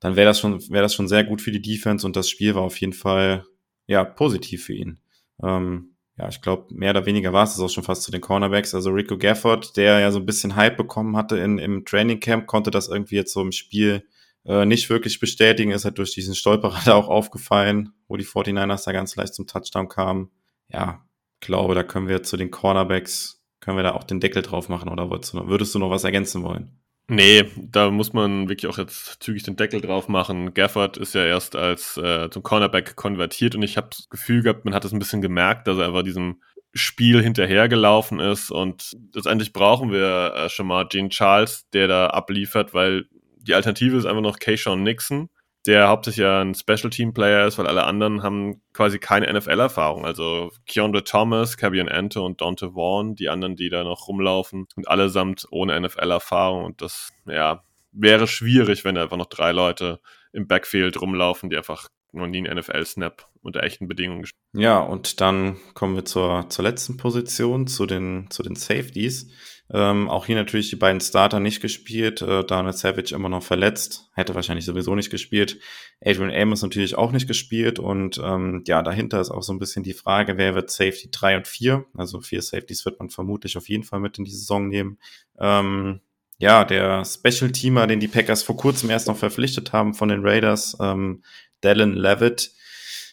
dann wäre das schon wäre das schon sehr gut für die Defense und das Spiel war auf jeden Fall ja positiv für ihn. Ähm, Ja, ich glaube, mehr oder weniger war es das auch schon fast zu den Cornerbacks. Also Rico Gafford, der ja so ein bisschen Hype bekommen hatte in, im Training Camp, konnte das irgendwie jetzt so im Spiel äh, nicht wirklich bestätigen. Ist halt durch diesen Stolperer da auch aufgefallen, wo die forty-niners da ganz leicht zum Touchdown kamen. Ja, glaube, da können wir zu den Cornerbacks, können wir da auch den Deckel drauf machen. Oder würdest du noch, würdest du noch was ergänzen wollen? Nee, da muss man wirklich auch jetzt zügig den Deckel drauf machen. Gafford ist ja erst als äh, zum Cornerback konvertiert und ich habe das Gefühl gehabt, man hat es ein bisschen gemerkt, dass er einfach diesem Spiel hinterhergelaufen ist und letztendlich brauchen wir äh, schon mal Gene Charles, der da abliefert, weil die Alternative ist einfach noch Keyshawn Nixon, der hauptsächlich ja ein Special-Team-Player ist, weil alle anderen haben quasi keine N F L-Erfahrung. Also Keandre Thomas, Kerbion Anto und Donte Vaughn, die anderen, die da noch rumlaufen und allesamt ohne N F L-Erfahrung. Und das, ja, wäre schwierig, wenn da einfach noch drei Leute im Backfield rumlaufen, die einfach noch nie einen N F L-Snap unter echten Bedingungen gespielt haben. Ja, und dann kommen wir zur, zur letzten Position, zu den, zu den Safeties. Ähm, auch hier natürlich die beiden Starter nicht gespielt, äh, Darnell Savage immer noch verletzt, hätte wahrscheinlich sowieso nicht gespielt, Adrian Amos natürlich auch nicht gespielt und ähm, ja, dahinter ist auch so ein bisschen die Frage, wer wird Safety drei und vier, also vier Safeties wird man vermutlich auf jeden Fall mit in die Saison nehmen. Ähm, ja, der Special-Teamer, den die Packers vor kurzem erst noch verpflichtet haben von den Raiders, ähm, Dallin Leavitt,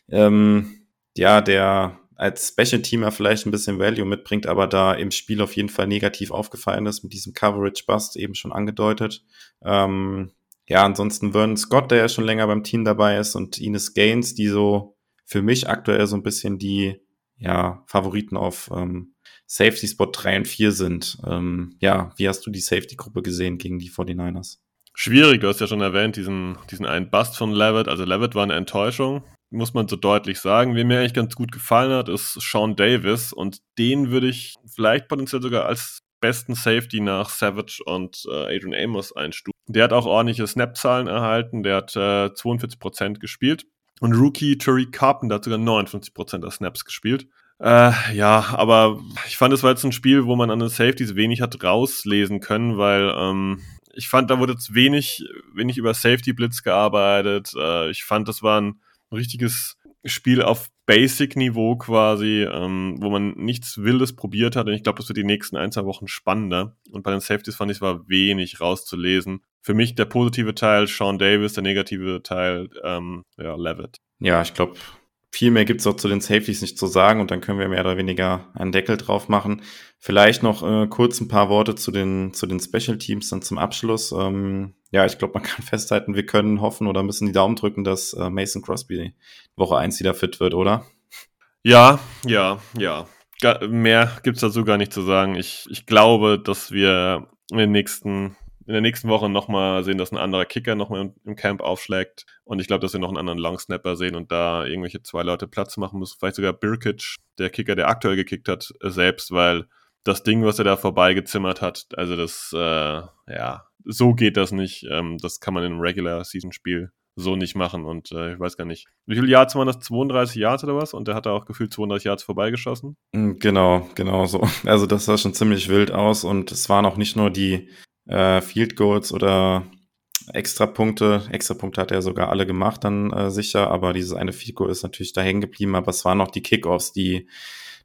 ähm, ja, der als Special-Teamer vielleicht ein bisschen Value mitbringt, aber da im Spiel auf jeden Fall negativ aufgefallen ist, mit diesem Coverage-Bust eben schon angedeutet. Ähm, ja, ansonsten Vernon Scott, der ja schon länger beim Team dabei ist, und Ines Gaines, die so für mich aktuell so ein bisschen die ja, Favoriten auf ähm, Safety-Spot drei und vier sind. Ähm, ja, wie hast du die Safety-Gruppe gesehen gegen die forty-niners? Schwierig, du hast ja schon erwähnt, diesen, diesen einen Bust von Leavitt. Also Leavitt war eine Enttäuschung, muss man so deutlich sagen. Wem mir eigentlich ganz gut gefallen hat, ist Sean Davis und den würde ich vielleicht potenziell sogar als besten Safety nach Savage und äh, Adrian Amos einstufen. Der hat auch ordentliche Snap-Zahlen erhalten, der hat äh, zweiundvierzig Prozent gespielt und Rookie Tariq Carpenter hat sogar neunundfünfzig Prozent der Snaps gespielt. Äh, ja, aber ich fand, es war jetzt ein Spiel, wo man an den Safeties wenig hat rauslesen können, weil ähm, ich fand, da wurde jetzt wenig, wenig über Safety-Blitz gearbeitet. Äh, ich fand, das war ein richtiges Spiel auf Basic-Niveau quasi, ähm, wo man nichts Wildes probiert hat. Und ich glaube, das wird die nächsten ein, zwei Wochen spannender. Und bei den Safeties fand ich, es war wenig rauszulesen. Für mich der positive Teil Sean Davis, der negative Teil ähm, ja, Leavitt. Ja, ich glaube, viel mehr gibt es auch zu den Safeties nicht zu sagen. Und dann können wir mehr oder weniger einen Deckel drauf machen. Vielleicht noch äh, kurz ein paar Worte zu den, zu den Special-Teams dann zum Abschluss. Ähm, Ja, ich glaube, man kann festhalten, wir können hoffen oder müssen die Daumen drücken, dass äh, Mason Crosby Woche eins wieder fit wird, oder? Ja, ja, ja. Ga- mehr gibt's dazu gar nicht zu sagen. Ich, ich glaube, dass wir in den nächsten, in der nächsten Woche nochmal sehen, dass ein anderer Kicker nochmal im, im Camp aufschlägt. Und ich glaube, dass wir noch einen anderen Longsnapper sehen und da irgendwelche zwei Leute Platz machen müssen. Vielleicht sogar Birkic, der Kicker, der aktuell gekickt hat, selbst, weil das Ding, was er da vorbeigezimmert hat, also das, äh, ja, so geht das nicht. Ähm, das kann man in einem Regular-Season-Spiel so nicht machen und äh, ich weiß gar nicht. Wie viele Yards waren das? zweiunddreißig Yards oder was? Und der hat da auch gefühlt zweiunddreißig Yards vorbeigeschossen. Genau, genau so. Also das sah schon ziemlich wild aus und es waren auch nicht nur die äh, Field Goals oder Extrapunkte. Extrapunkte hat er sogar alle gemacht dann äh, sicher, aber dieses eine Field Goal ist natürlich da hängen geblieben, aber es waren noch die Kickoffs, die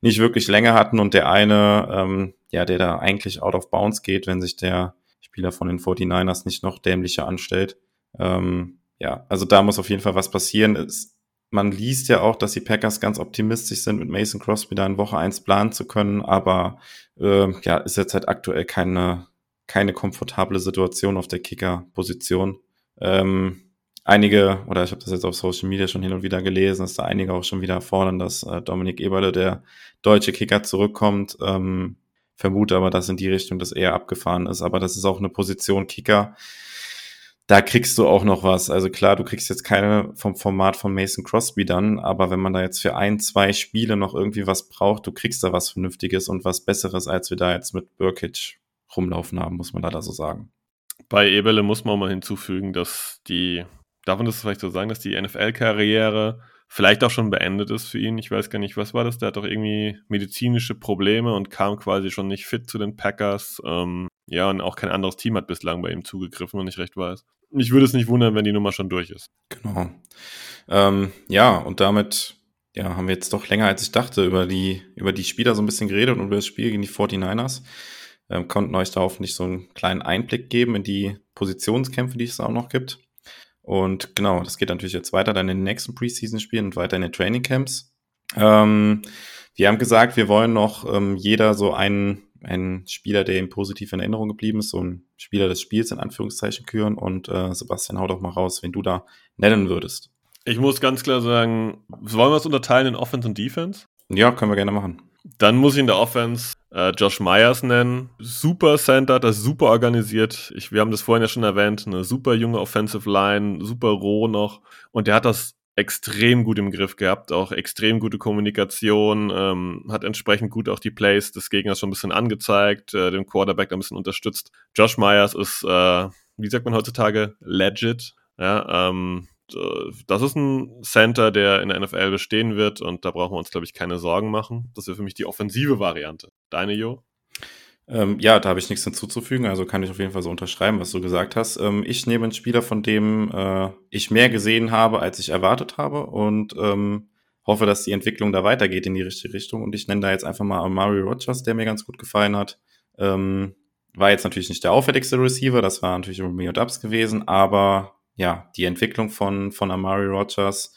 nicht wirklich Länge hatten und der eine, ähm, ja, der da eigentlich out of bounds geht, wenn sich der Spieler von den forty-niners nicht noch dämlicher anstellt. Ähm, ja, also da muss auf jeden Fall was passieren. Es, man liest ja auch, dass die Packers ganz optimistisch sind, mit Mason Crosby da in Woche eins planen zu können, aber äh, ja, ist jetzt halt aktuell keine, keine komfortable Situation auf der Kicker-Position. Ähm, Einige, oder ich habe das jetzt auf Social Media schon hin und wieder gelesen, dass da einige auch schon wieder fordern, dass äh, Dominik Eberle, der deutsche Kicker, zurückkommt. Ähm, vermute aber, dass in die Richtung das eher abgefahren ist. Aber das ist auch eine Position Kicker. Da kriegst du auch noch was. Also klar, du kriegst jetzt keine vom Format von Mason Crosby dann, aber wenn man da jetzt für ein, zwei Spiele noch irgendwie was braucht, du kriegst da was Vernünftiges und was Besseres, als wir da jetzt mit Burkic rumlaufen haben, muss man leider so sagen. Bei Eberle muss man auch mal hinzufügen, dass die... Darf man das vielleicht so sagen, dass die N F L-Karriere vielleicht auch schon beendet ist für ihn? Ich weiß gar nicht, was war das? Der hat doch irgendwie medizinische Probleme und kam quasi schon nicht fit zu den Packers. Ähm, ja, und auch kein anderes Team hat bislang bei ihm zugegriffen, wenn ich recht weiß. Ich würde es nicht wundern, wenn die Nummer schon durch ist. Genau. Ähm, ja, und damit ja, haben wir jetzt doch länger, als ich dachte, über die, über die Spieler so ein bisschen geredet und über das Spiel gegen die forty-niners. Ähm, konnten euch da hoffentlich so einen kleinen Einblick geben in die Positionskämpfe, die es auch noch gibt. Und genau, das geht natürlich jetzt weiter dann in den nächsten Preseason-Spielen und weiter in den Training-Camps. Ähm, wir haben gesagt, wir wollen noch ähm, jeder so einen, einen Spieler, der ihm positiv in Erinnerung geblieben ist, so ein Spieler des Spiels in Anführungszeichen küren. Und äh, Sebastian, hau doch mal raus, wen du da nennen würdest. Ich muss ganz klar sagen, wollen wir es unterteilen in Offense und Defense? Ja, können wir gerne machen. Dann muss ich in der Offense äh, Josh Myers nennen. Super Center, das ist super organisiert. Ich, wir haben das vorhin ja schon erwähnt, eine super junge Offensive Line, super roh noch. Und der hat das extrem gut im Griff gehabt, auch extrem gute Kommunikation, ähm, hat entsprechend gut auch die Plays des Gegners schon ein bisschen angezeigt, äh, den Quarterback ein bisschen unterstützt. Josh Myers ist, äh, wie sagt man heutzutage, legit. Ja, ähm, das ist ein Center, der in der N F L bestehen wird und da brauchen wir uns, glaube ich, keine Sorgen machen. Das wäre für mich die offensive Variante. Deine, Jo? Ähm, ja, da habe ich nichts hinzuzufügen, also kann ich auf jeden Fall so unterschreiben, was du gesagt hast. Ähm, ich nehme einen Spieler, von dem äh, ich mehr gesehen habe, als ich erwartet habe und ähm, hoffe, dass die Entwicklung da weitergeht in die richtige Richtung und ich nenne da jetzt einfach mal Amari Rodgers, der mir ganz gut gefallen hat. Ähm, war jetzt natürlich nicht der auffälligste Receiver, das war natürlich Romeo Dubs gewesen, aber ja, die Entwicklung von, von Amari Rodgers,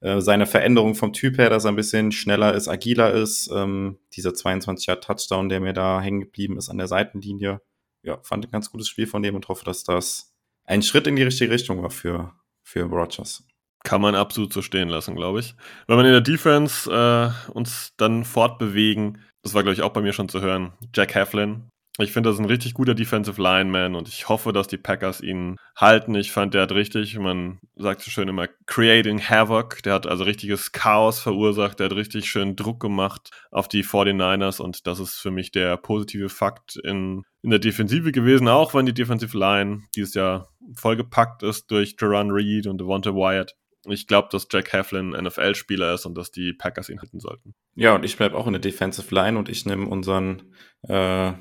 äh, seine Veränderung vom Typ her, dass er ein bisschen schneller ist, agiler ist, ähm, dieser zweiundzwanzig Yard Touchdown, der mir da hängen geblieben ist an der Seitenlinie, ja, fand ein ganz gutes Spiel von dem und hoffe, dass das ein Schritt in die richtige Richtung war für, für Rodgers. Kann man absolut so stehen lassen, glaube ich. Wenn wir in der Defense äh, uns dann fortbewegen, das war, glaube ich, auch bei mir schon zu hören, Jack Heflin. Ich finde, das ist ein richtig guter Defensive Lineman und ich hoffe, dass die Packers ihn halten. Ich fand, der hat richtig, man sagt so schön immer, creating havoc. Der hat also richtiges Chaos verursacht. Der hat richtig schön Druck gemacht auf die forty-niners und das ist für mich der positive Fakt in, in der Defensive gewesen. Auch wenn die Defensive Line dieses Jahr vollgepackt ist durch Jaron Reed und Devonta Wyatt. Ich glaube, dass Jack Heflin N F L-Spieler ist und dass die Packers ihn halten sollten. Ja, und ich bleibe auch in der Defensive Line und ich nehme unseren... Äh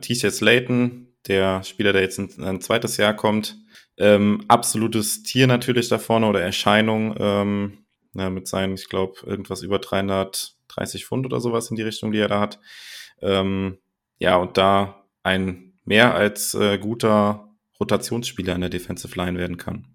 T J. Slaton, der Spieler, der jetzt in ein zweites Jahr kommt, ähm, absolutes Tier natürlich da vorne oder Erscheinung ähm, na, mit seinen, ich glaube, irgendwas über dreihundertdreißig Pfund oder sowas in die Richtung, die er da hat. Ähm, ja, und da ein mehr als äh, guter Rotationsspieler in der Defensive Line werden kann.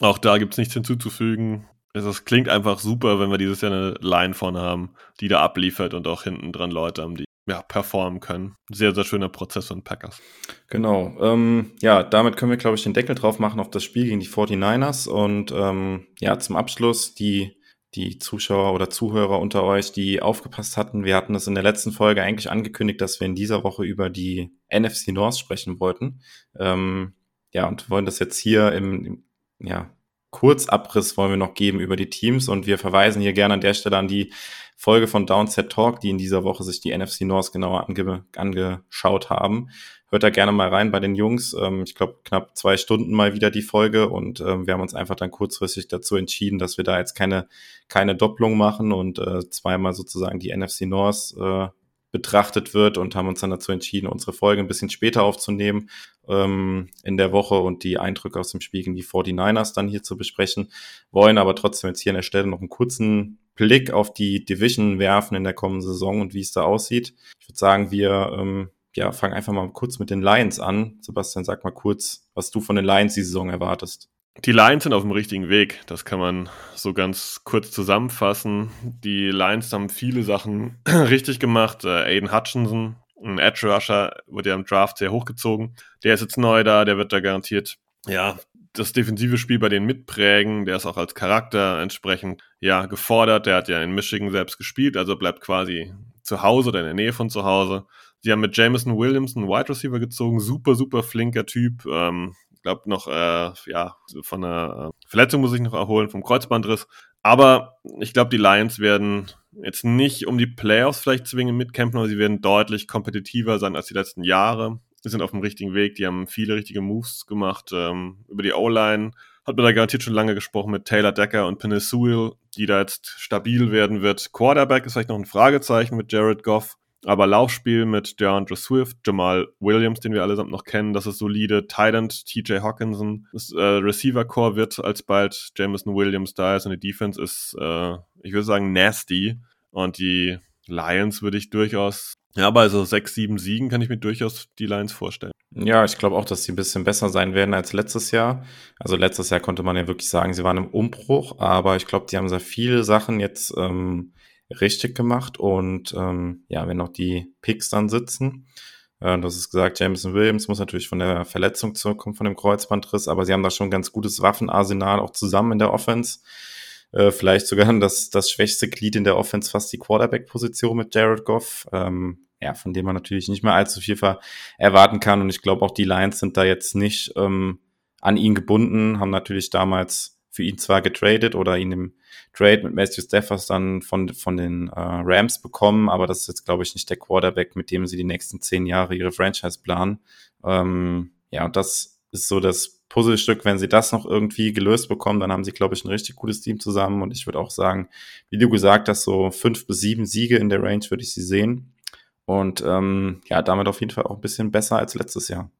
Auch da gibt es nichts hinzuzufügen. Das klingt einfach super, wenn wir dieses Jahr eine Line vorne haben, die da abliefert und auch hinten dran Leute haben, die ja, performen können. Sehr, sehr schöner Prozess von Packers. Genau. Ähm, ja, damit können wir, glaube ich, den Deckel drauf machen auf das Spiel gegen die forty-niners und ähm, ja, zum Abschluss die, die Zuschauer oder Zuhörer unter euch, die aufgepasst hatten, wir hatten es in der letzten Folge eigentlich angekündigt, dass wir in dieser Woche über die N F C North sprechen wollten. Ähm, ja, und wollen das jetzt hier im, im ja, Kurzabriss wollen wir noch geben über die Teams, und wir verweisen hier gerne an der Stelle an die Folge von Downset Talk, die in dieser Woche sich die N F C North genauer ange- angeschaut haben. Hört da gerne mal rein bei den Jungs. Ähm, ich glaube, knapp zwei Stunden mal wieder die Folge, und ähm, wir haben uns einfach dann kurzfristig dazu entschieden, dass wir da jetzt keine keine Doppelung machen und äh, zweimal sozusagen die N F C North äh, betrachtet wird, und haben uns dann dazu entschieden, unsere Folge ein bisschen später aufzunehmen ähm, in der Woche und die Eindrücke aus dem Spiel gegen die forty-niners dann hier zu besprechen. Wollen aber trotzdem jetzt hier an der Stelle noch einen kurzen Blick auf die Division werfen in der kommenden Saison und wie es da aussieht. Ich würde sagen, wir ähm, ja, fangen einfach mal kurz mit den Lions an. Sebastian, sag mal kurz, was du von den Lions die Saison erwartest. Die Lions sind auf dem richtigen Weg, das kann man so ganz kurz zusammenfassen. Die Lions haben viele Sachen richtig gemacht. Äh, Aiden Hutchinson, ein Edge-Rusher, wurde ja im Draft sehr hochgezogen. Der ist jetzt neu da, der wird da garantiert ja das defensive Spiel bei denen mitprägen. Der ist auch als Charakter entsprechend ja gefordert. Der hat ja in Michigan selbst gespielt, also bleibt quasi zu Hause oder in der Nähe von zu Hause. Sie haben mit Jameson Williams einen Wide Receiver gezogen, super, super flinker Typ. Ähm, Ich glaube noch, äh, ja, von einer Verletzung muss ich noch erholen, vom Kreuzbandriss. Aber ich glaube, die Lions werden jetzt nicht um die Playoffs vielleicht zwingend mitkämpfen, aber sie werden deutlich kompetitiver sein als die letzten Jahre. Sie sind auf dem richtigen Weg, die haben viele richtige Moves gemacht. Ähm, über die O-Line hat man da garantiert schon lange gesprochen mit Taylor Decker und Penei Sewell, die da jetzt stabil werden wird. Quarterback ist vielleicht noch ein Fragezeichen mit Jared Goff. Aber Laufspiel mit DeAndre Swift, Jamal Williams, den wir allesamt noch kennen, das ist solide. Tight End, T J Hockenson. Das äh, Receiver-Core wird alsbald Jameson Williams da ist. Und die Defense ist, äh, ich würde sagen, nasty. Und die Lions würde ich durchaus, ja, bei so sechs, sieben Siegen kann ich mir durchaus die Lions vorstellen. Ja, ich glaube auch, dass sie ein bisschen besser sein werden als letztes Jahr. Also letztes Jahr konnte man ja wirklich sagen, sie waren im Umbruch. Aber ich glaube, die haben sehr viele Sachen jetzt ähm richtig gemacht, und ähm, ja, wenn noch die Picks dann sitzen, äh, du hast es gesagt, Jameson Williams muss natürlich von der Verletzung zurückkommen, von dem Kreuzbandriss, aber sie haben da schon ein ganz gutes Waffenarsenal, auch zusammen in der Offense, äh, vielleicht sogar das, das schwächste Glied in der Offense, fast die Quarterback-Position mit Jared Goff, ähm, ja, von dem man natürlich nicht mehr allzu viel ver- erwarten kann, und ich glaube auch die Lions sind da jetzt nicht ähm, an ihn gebunden, haben natürlich damals für ihn zwar getradet oder ihn im Trade mit Matthew Stafford dann von von den äh, Rams bekommen, aber das ist jetzt, glaube ich, nicht der Quarterback, mit dem sie die nächsten zehn Jahre ihre Franchise planen. Ähm, ja, und das ist so das Puzzlestück. Wenn sie das noch irgendwie gelöst bekommen, dann haben sie, glaube ich, ein richtig gutes Team zusammen, und ich würde auch sagen, wie du gesagt hast, so fünf bis sieben Siege in der Range würde ich sie sehen, und ähm, ja, damit auf jeden Fall auch ein bisschen besser als letztes Jahr.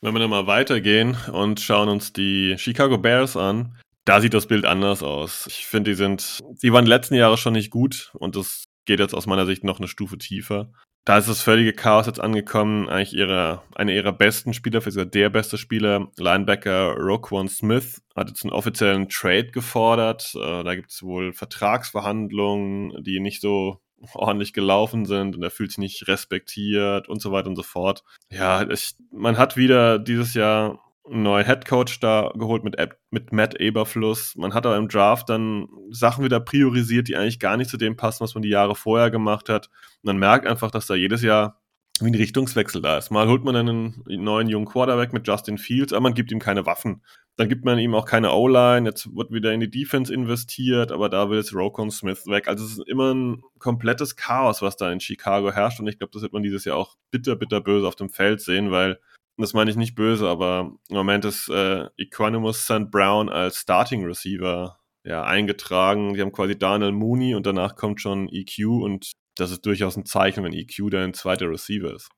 Wenn wir dann mal weitergehen und schauen uns die Chicago Bears an, da sieht das Bild anders aus. Ich finde, die sind, die waren in den letzten Jahren schon nicht gut, und das geht jetzt aus meiner Sicht noch eine Stufe tiefer. Da ist das völlige Chaos jetzt angekommen. Eigentlich ihre, einer ihrer besten Spieler, vielleicht sogar der beste Spieler, Linebacker Roquan Smith, hat jetzt einen offiziellen Trade gefordert. Da gibt es wohl Vertragsverhandlungen, die nicht so ordentlich gelaufen sind, und er fühlt sich nicht respektiert und so weiter und so fort. Ja, ich, man hat wieder dieses Jahr einen neuen Headcoach da geholt mit, mit Matt Eberfluss. Man hat aber im Draft dann Sachen wieder priorisiert, die eigentlich gar nicht zu dem passen, was man die Jahre vorher gemacht hat. Und man merkt einfach, dass da jedes Jahr wie ein Richtungswechsel da ist. Mal holt man einen neuen jungen Quarterback mit Justin Fields, aber man gibt ihm keine Waffen. Dann gibt man ihm auch keine O-Line. Jetzt wird wieder in die Defense investiert, aber da will jetzt Roquan Smith weg. Also es ist immer ein komplettes Chaos, was da in Chicago herrscht. Und ich glaube, das wird man dieses Jahr auch bitter, bitter böse auf dem Feld sehen, weil, das meine ich nicht böse, aber im Moment ist äh, Equanimus Saint Brown als Starting Receiver ja eingetragen. Die haben quasi Darnell Mooney, und danach kommt schon E Q, und das ist durchaus ein Zeichen, wenn E Q dein zweiter Receiver ist.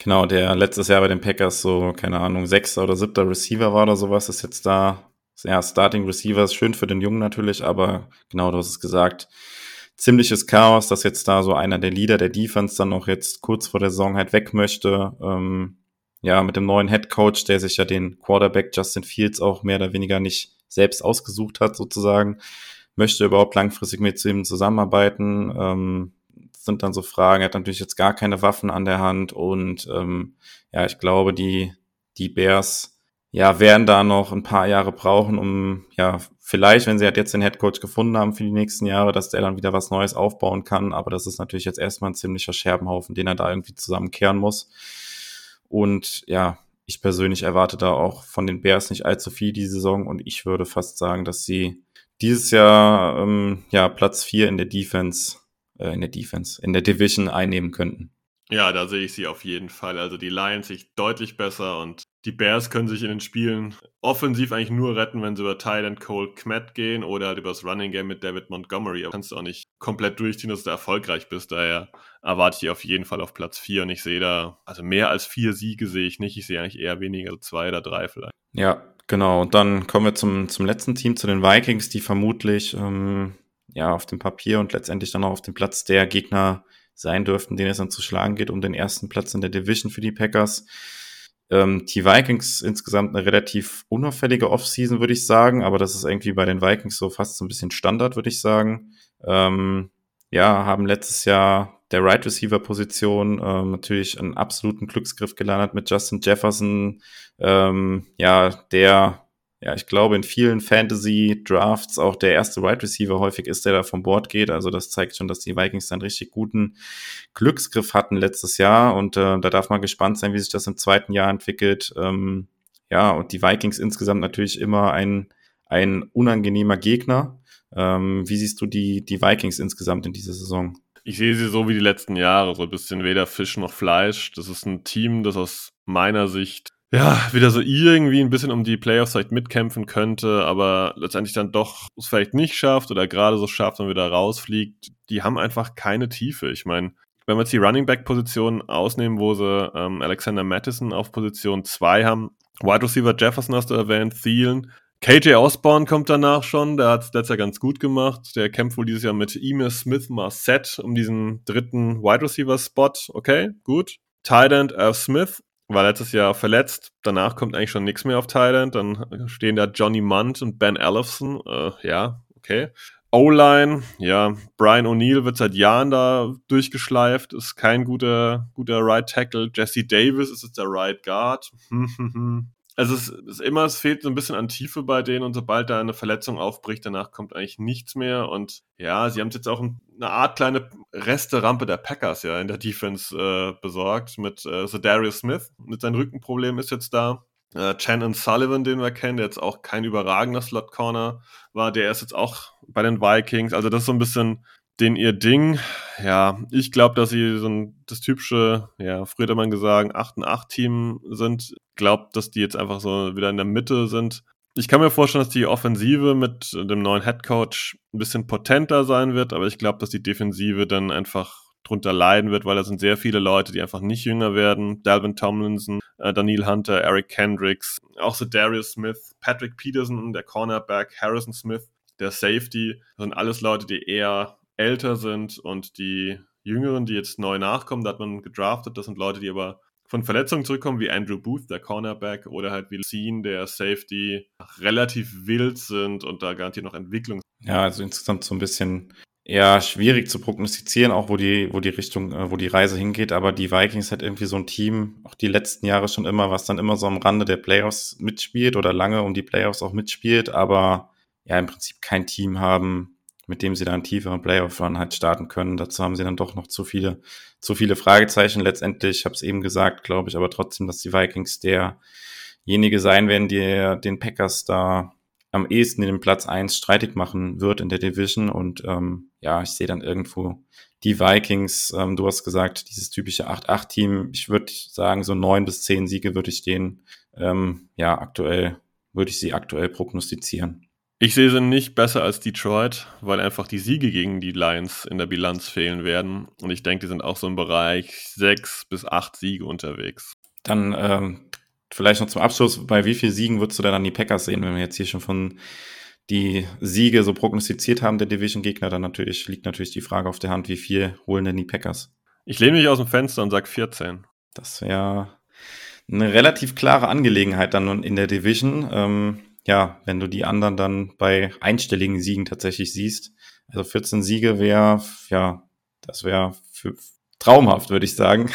Genau, der letztes Jahr bei den Packers so, keine Ahnung, sechster oder siebter Receiver war oder sowas, ist jetzt da. Ja, Starting Receiver ist schön für den Jungen natürlich, aber genau, du hast es gesagt. Ziemliches Chaos, dass jetzt da so einer der Leader der Defense dann noch jetzt kurz vor der Saison halt weg möchte. Ähm, Ja, mit dem neuen Headcoach, der sich ja den Quarterback Justin Fields auch mehr oder weniger nicht selbst ausgesucht hat sozusagen, möchte überhaupt langfristig mit ihm zusammenarbeiten, ähm, sind dann so Fragen, er hat natürlich jetzt gar keine Waffen an der Hand, und ähm, ja, ich glaube, die die Bears ja werden da noch ein paar Jahre brauchen, um ja vielleicht, wenn sie halt jetzt den Headcoach gefunden haben für die nächsten Jahre, dass der dann wieder was Neues aufbauen kann, aber das ist natürlich jetzt erstmal ein ziemlicher Scherbenhaufen, den er da irgendwie zusammenkehren muss. Und ja, ich persönlich erwarte da auch von den Bears nicht allzu viel die Saison und ich würde fast sagen, dass sie dieses Jahr ähm, ja Platz vier in der Defense, äh, in der Defense, in der Division einnehmen könnten. Ja, da sehe ich sie auf jeden Fall. Also die Lions sich deutlich besser und die Bears können sich in den Spielen offensiv eigentlich nur retten, wenn sie über Tyland Cole Kmet gehen oder halt über das Running Game mit David Montgomery. Aber kannst du auch nicht komplett durchziehen, dass du erfolgreich bist. Daher erwarte ich die auf jeden Fall auf Platz vier und ich sehe da, also mehr als vier Siege sehe ich nicht. Ich sehe eigentlich eher weniger, so zwei oder drei vielleicht. Ja, genau. Und dann kommen wir zum, zum letzten Team, zu den Vikings, die vermutlich ähm, ja auf dem Papier und letztendlich dann auch auf dem Platz der Gegner sein dürften, denen es dann zu schlagen geht, um den ersten Platz in der Division für die Packers. Ähm, die Vikings insgesamt eine relativ unauffällige Offseason, würde ich sagen, aber das ist irgendwie bei den Vikings so fast so ein bisschen Standard, würde ich sagen. Ähm, ja, haben letztes Jahr der Right Receiver Position ähm, natürlich einen absoluten Glücksgriff gelandet mit Justin Jefferson, ähm, ja, der, ja, ich glaube, in vielen Fantasy-Drafts auch der erste Wide Receiver häufig ist, der da vom Board geht. Also das zeigt schon, dass die Vikings einen richtig guten Glücksgriff hatten letztes Jahr. Und äh, da darf man gespannt sein, wie sich das im zweiten Jahr entwickelt. Ähm, ja, und die Vikings insgesamt natürlich immer ein, ein unangenehmer Gegner. Ähm, wie siehst du die, die Vikings insgesamt in dieser Saison? Ich sehe sie so wie die letzten Jahre, so ein bisschen weder Fisch noch Fleisch. Das ist ein Team, das aus meiner Sicht ja, wieder so irgendwie ein bisschen um die Playoffs vielleicht mitkämpfen könnte, aber letztendlich dann doch es vielleicht nicht schafft oder gerade so schafft und wieder rausfliegt. Die haben einfach keine Tiefe. Ich meine, wenn wir jetzt die Running-Back-Position ausnehmen, wo sie ähm, Alexander Mattison auf Position zwei haben, Wide Receiver Jefferson hast du erwähnt, Thielen, K J Osborne kommt danach schon, der hat es letztes Jahr ganz gut gemacht. Der kämpft wohl dieses Jahr mit Emmitt Smith-Marset um diesen dritten Wide Receiver-Spot. Okay, gut. Tight End Irv Smith war letztes Jahr verletzt, danach kommt eigentlich schon nichts mehr auf Thailand, dann stehen da Johnny Munt und Ben Ellefson, äh, ja, okay. O-Line, ja, Brian O'Neill wird seit Jahren da durchgeschleift, ist kein guter guter Right Tackle, Jesse Davis ist jetzt der Right Guard, also es ist immer, es fehlt so ein bisschen an Tiefe bei denen und sobald da eine Verletzung aufbricht, danach kommt eigentlich nichts mehr und ja, sie haben es jetzt auch ein eine Art kleine Reste-Rampe der Packers ja in der Defense äh, besorgt mit äh, Za'Darius Smith. Mit seinem Rückenproblem ist jetzt da. Äh, Chen Sullivan, den wir kennen, der jetzt auch kein überragender Slot-Corner war, der ist jetzt auch bei den Vikings. Also das ist so ein bisschen den ihr Ding. Ja, ich glaube, dass sie so ein, das typische, ja, früher hätte man gesagt, acht und acht Team sind. Ich glaube, dass die jetzt einfach so wieder in der Mitte sind. Ich kann mir vorstellen, dass die Offensive mit dem neuen Headcoach ein bisschen potenter sein wird, aber ich glaube, dass die Defensive dann einfach drunter leiden wird, weil da sind sehr viele Leute, die einfach nicht jünger werden. Dalvin Tomlinson, äh, Daniil Hunter, Eric Kendricks, auch Za'Darius Smith, Patrick Peterson, der Cornerback, Harrison Smith, der Safety. Das sind alles Leute, die eher älter sind und die Jüngeren, die jetzt neu nachkommen, da hat man gedraftet, das sind Leute, die aber von Verletzungen zurückkommen, wie Andrew Booth, der Cornerback, oder halt wie Sean, der Safety, relativ wild sind und da garantiert noch Entwicklung. Ja, also insgesamt so ein bisschen eher schwierig zu prognostizieren, auch wo die, wo die Richtung, wo die Reise hingeht, aber die Vikings hat irgendwie so ein Team, auch die letzten Jahre schon immer, was dann immer so am Rande der Playoffs mitspielt oder lange um die Playoffs auch mitspielt, aber ja, im Prinzip kein Team haben, mit dem sie dann einen tieferen Playoff-Run halt starten können. Dazu haben sie dann doch noch zu viele zu viele Fragezeichen. Letztendlich, ich habe es eben gesagt, glaube ich, aber trotzdem, dass die Vikings derjenige sein werden, der den Packers da am ehesten in den Platz eins streitig machen wird in der Division. Und ähm, ja, ich sehe dann irgendwo die Vikings, ähm, du hast gesagt, dieses typische acht acht Team. Ich würde sagen, so neun bis zehn Siege würde ich denen, ähm, ja, aktuell, würde ich sie aktuell prognostizieren. Ich sehe sie nicht besser als Detroit, weil einfach die Siege gegen die Lions in der Bilanz fehlen werden. Und ich denke, die sind auch so im Bereich sechs bis acht Siege unterwegs. Dann ähm, vielleicht noch zum Abschluss, bei wie vielen Siegen würdest du denn an die Packers sehen, wenn wir jetzt hier schon von die Siege so prognostiziert haben, der Division-Gegner? Dann natürlich liegt natürlich die Frage auf der Hand, wie viel holen denn die Packers? Ich lehne mich aus dem Fenster und sage vierzehn. Das wäre eine relativ klare Angelegenheit dann in der Division. Ähm, Ja, wenn du die anderen dann bei einstelligen Siegen tatsächlich siehst. Also vierzehn Siege wäre, ja, das wäre traumhaft, würde ich sagen.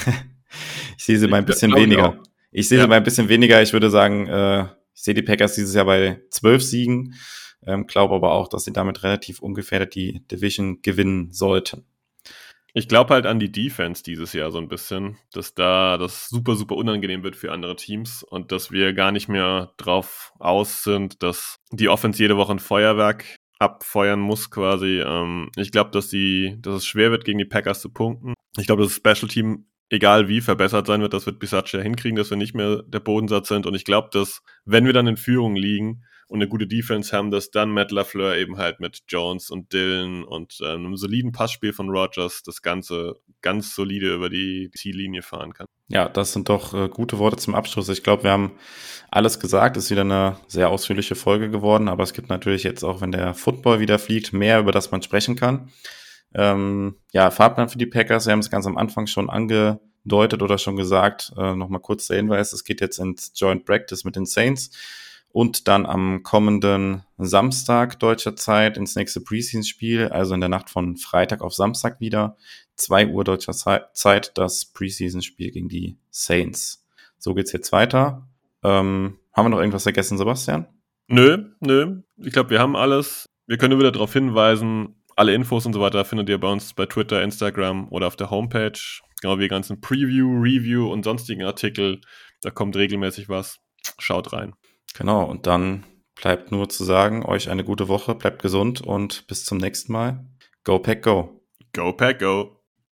Ich sehe sie bei ein bisschen weniger. Ich sehe sie bei ein bisschen weniger. Ich würde sagen, äh, ich sehe die Packers dieses Jahr bei zwölf Siegen. Ähm, glaube aber auch, dass sie damit relativ ungefährdet die Division gewinnen sollten. Ich glaube halt an die Defense dieses Jahr so ein bisschen, dass da das super, super unangenehm wird für andere Teams und dass wir gar nicht mehr drauf aus sind, dass die Offense jede Woche ein Feuerwerk abfeuern muss quasi. Ich glaube, dass, dass es schwer wird, gegen die Packers zu punkten. Ich glaube, dass das Special Team, egal wie, verbessert sein wird. Das wird Bisaccia hinkriegen, dass wir nicht mehr der Bodensatz sind. Und ich glaube, dass, wenn wir dann in Führung liegen und eine gute Defense haben, dass dann Matt LaFleur eben halt mit Jones und Dillon und äh, einem soliden Passspiel von Rodgers das Ganze ganz solide über die Ziellinie fahren kann. Ja, das sind doch äh, gute Worte zum Abschluss. Ich glaube, wir haben alles gesagt. Ist wieder eine sehr ausführliche Folge geworden, aber es gibt natürlich jetzt auch, wenn der Football wieder fliegt, mehr, über das man sprechen kann. Ähm, ja, Fahrplan für die Packers, wir haben es ganz am Anfang schon angedeutet oder schon gesagt, äh, nochmal kurz der Hinweis, es geht jetzt ins Joint Practice mit den Saints. Und dann am kommenden Samstag deutscher Zeit ins nächste Preseason-Spiel, also in der Nacht von Freitag auf Samstag wieder, zwei Uhr deutscher Zeit, das Preseason-Spiel gegen die Saints. So geht's jetzt weiter. Ähm, haben wir noch irgendwas vergessen, Sebastian? Nö, nö. Ich glaube, wir haben alles. Wir können wieder darauf hinweisen, alle Infos und so weiter findet ihr bei uns bei Twitter, Instagram oder auf der Homepage. Genau, wie die ganzen Preview, Review und sonstigen Artikel. Da kommt regelmäßig was. Schaut rein. Genau, und dann bleibt nur zu sagen, euch eine gute Woche, bleibt gesund und bis zum nächsten Mal. Go Pack Go! Go Pack Go!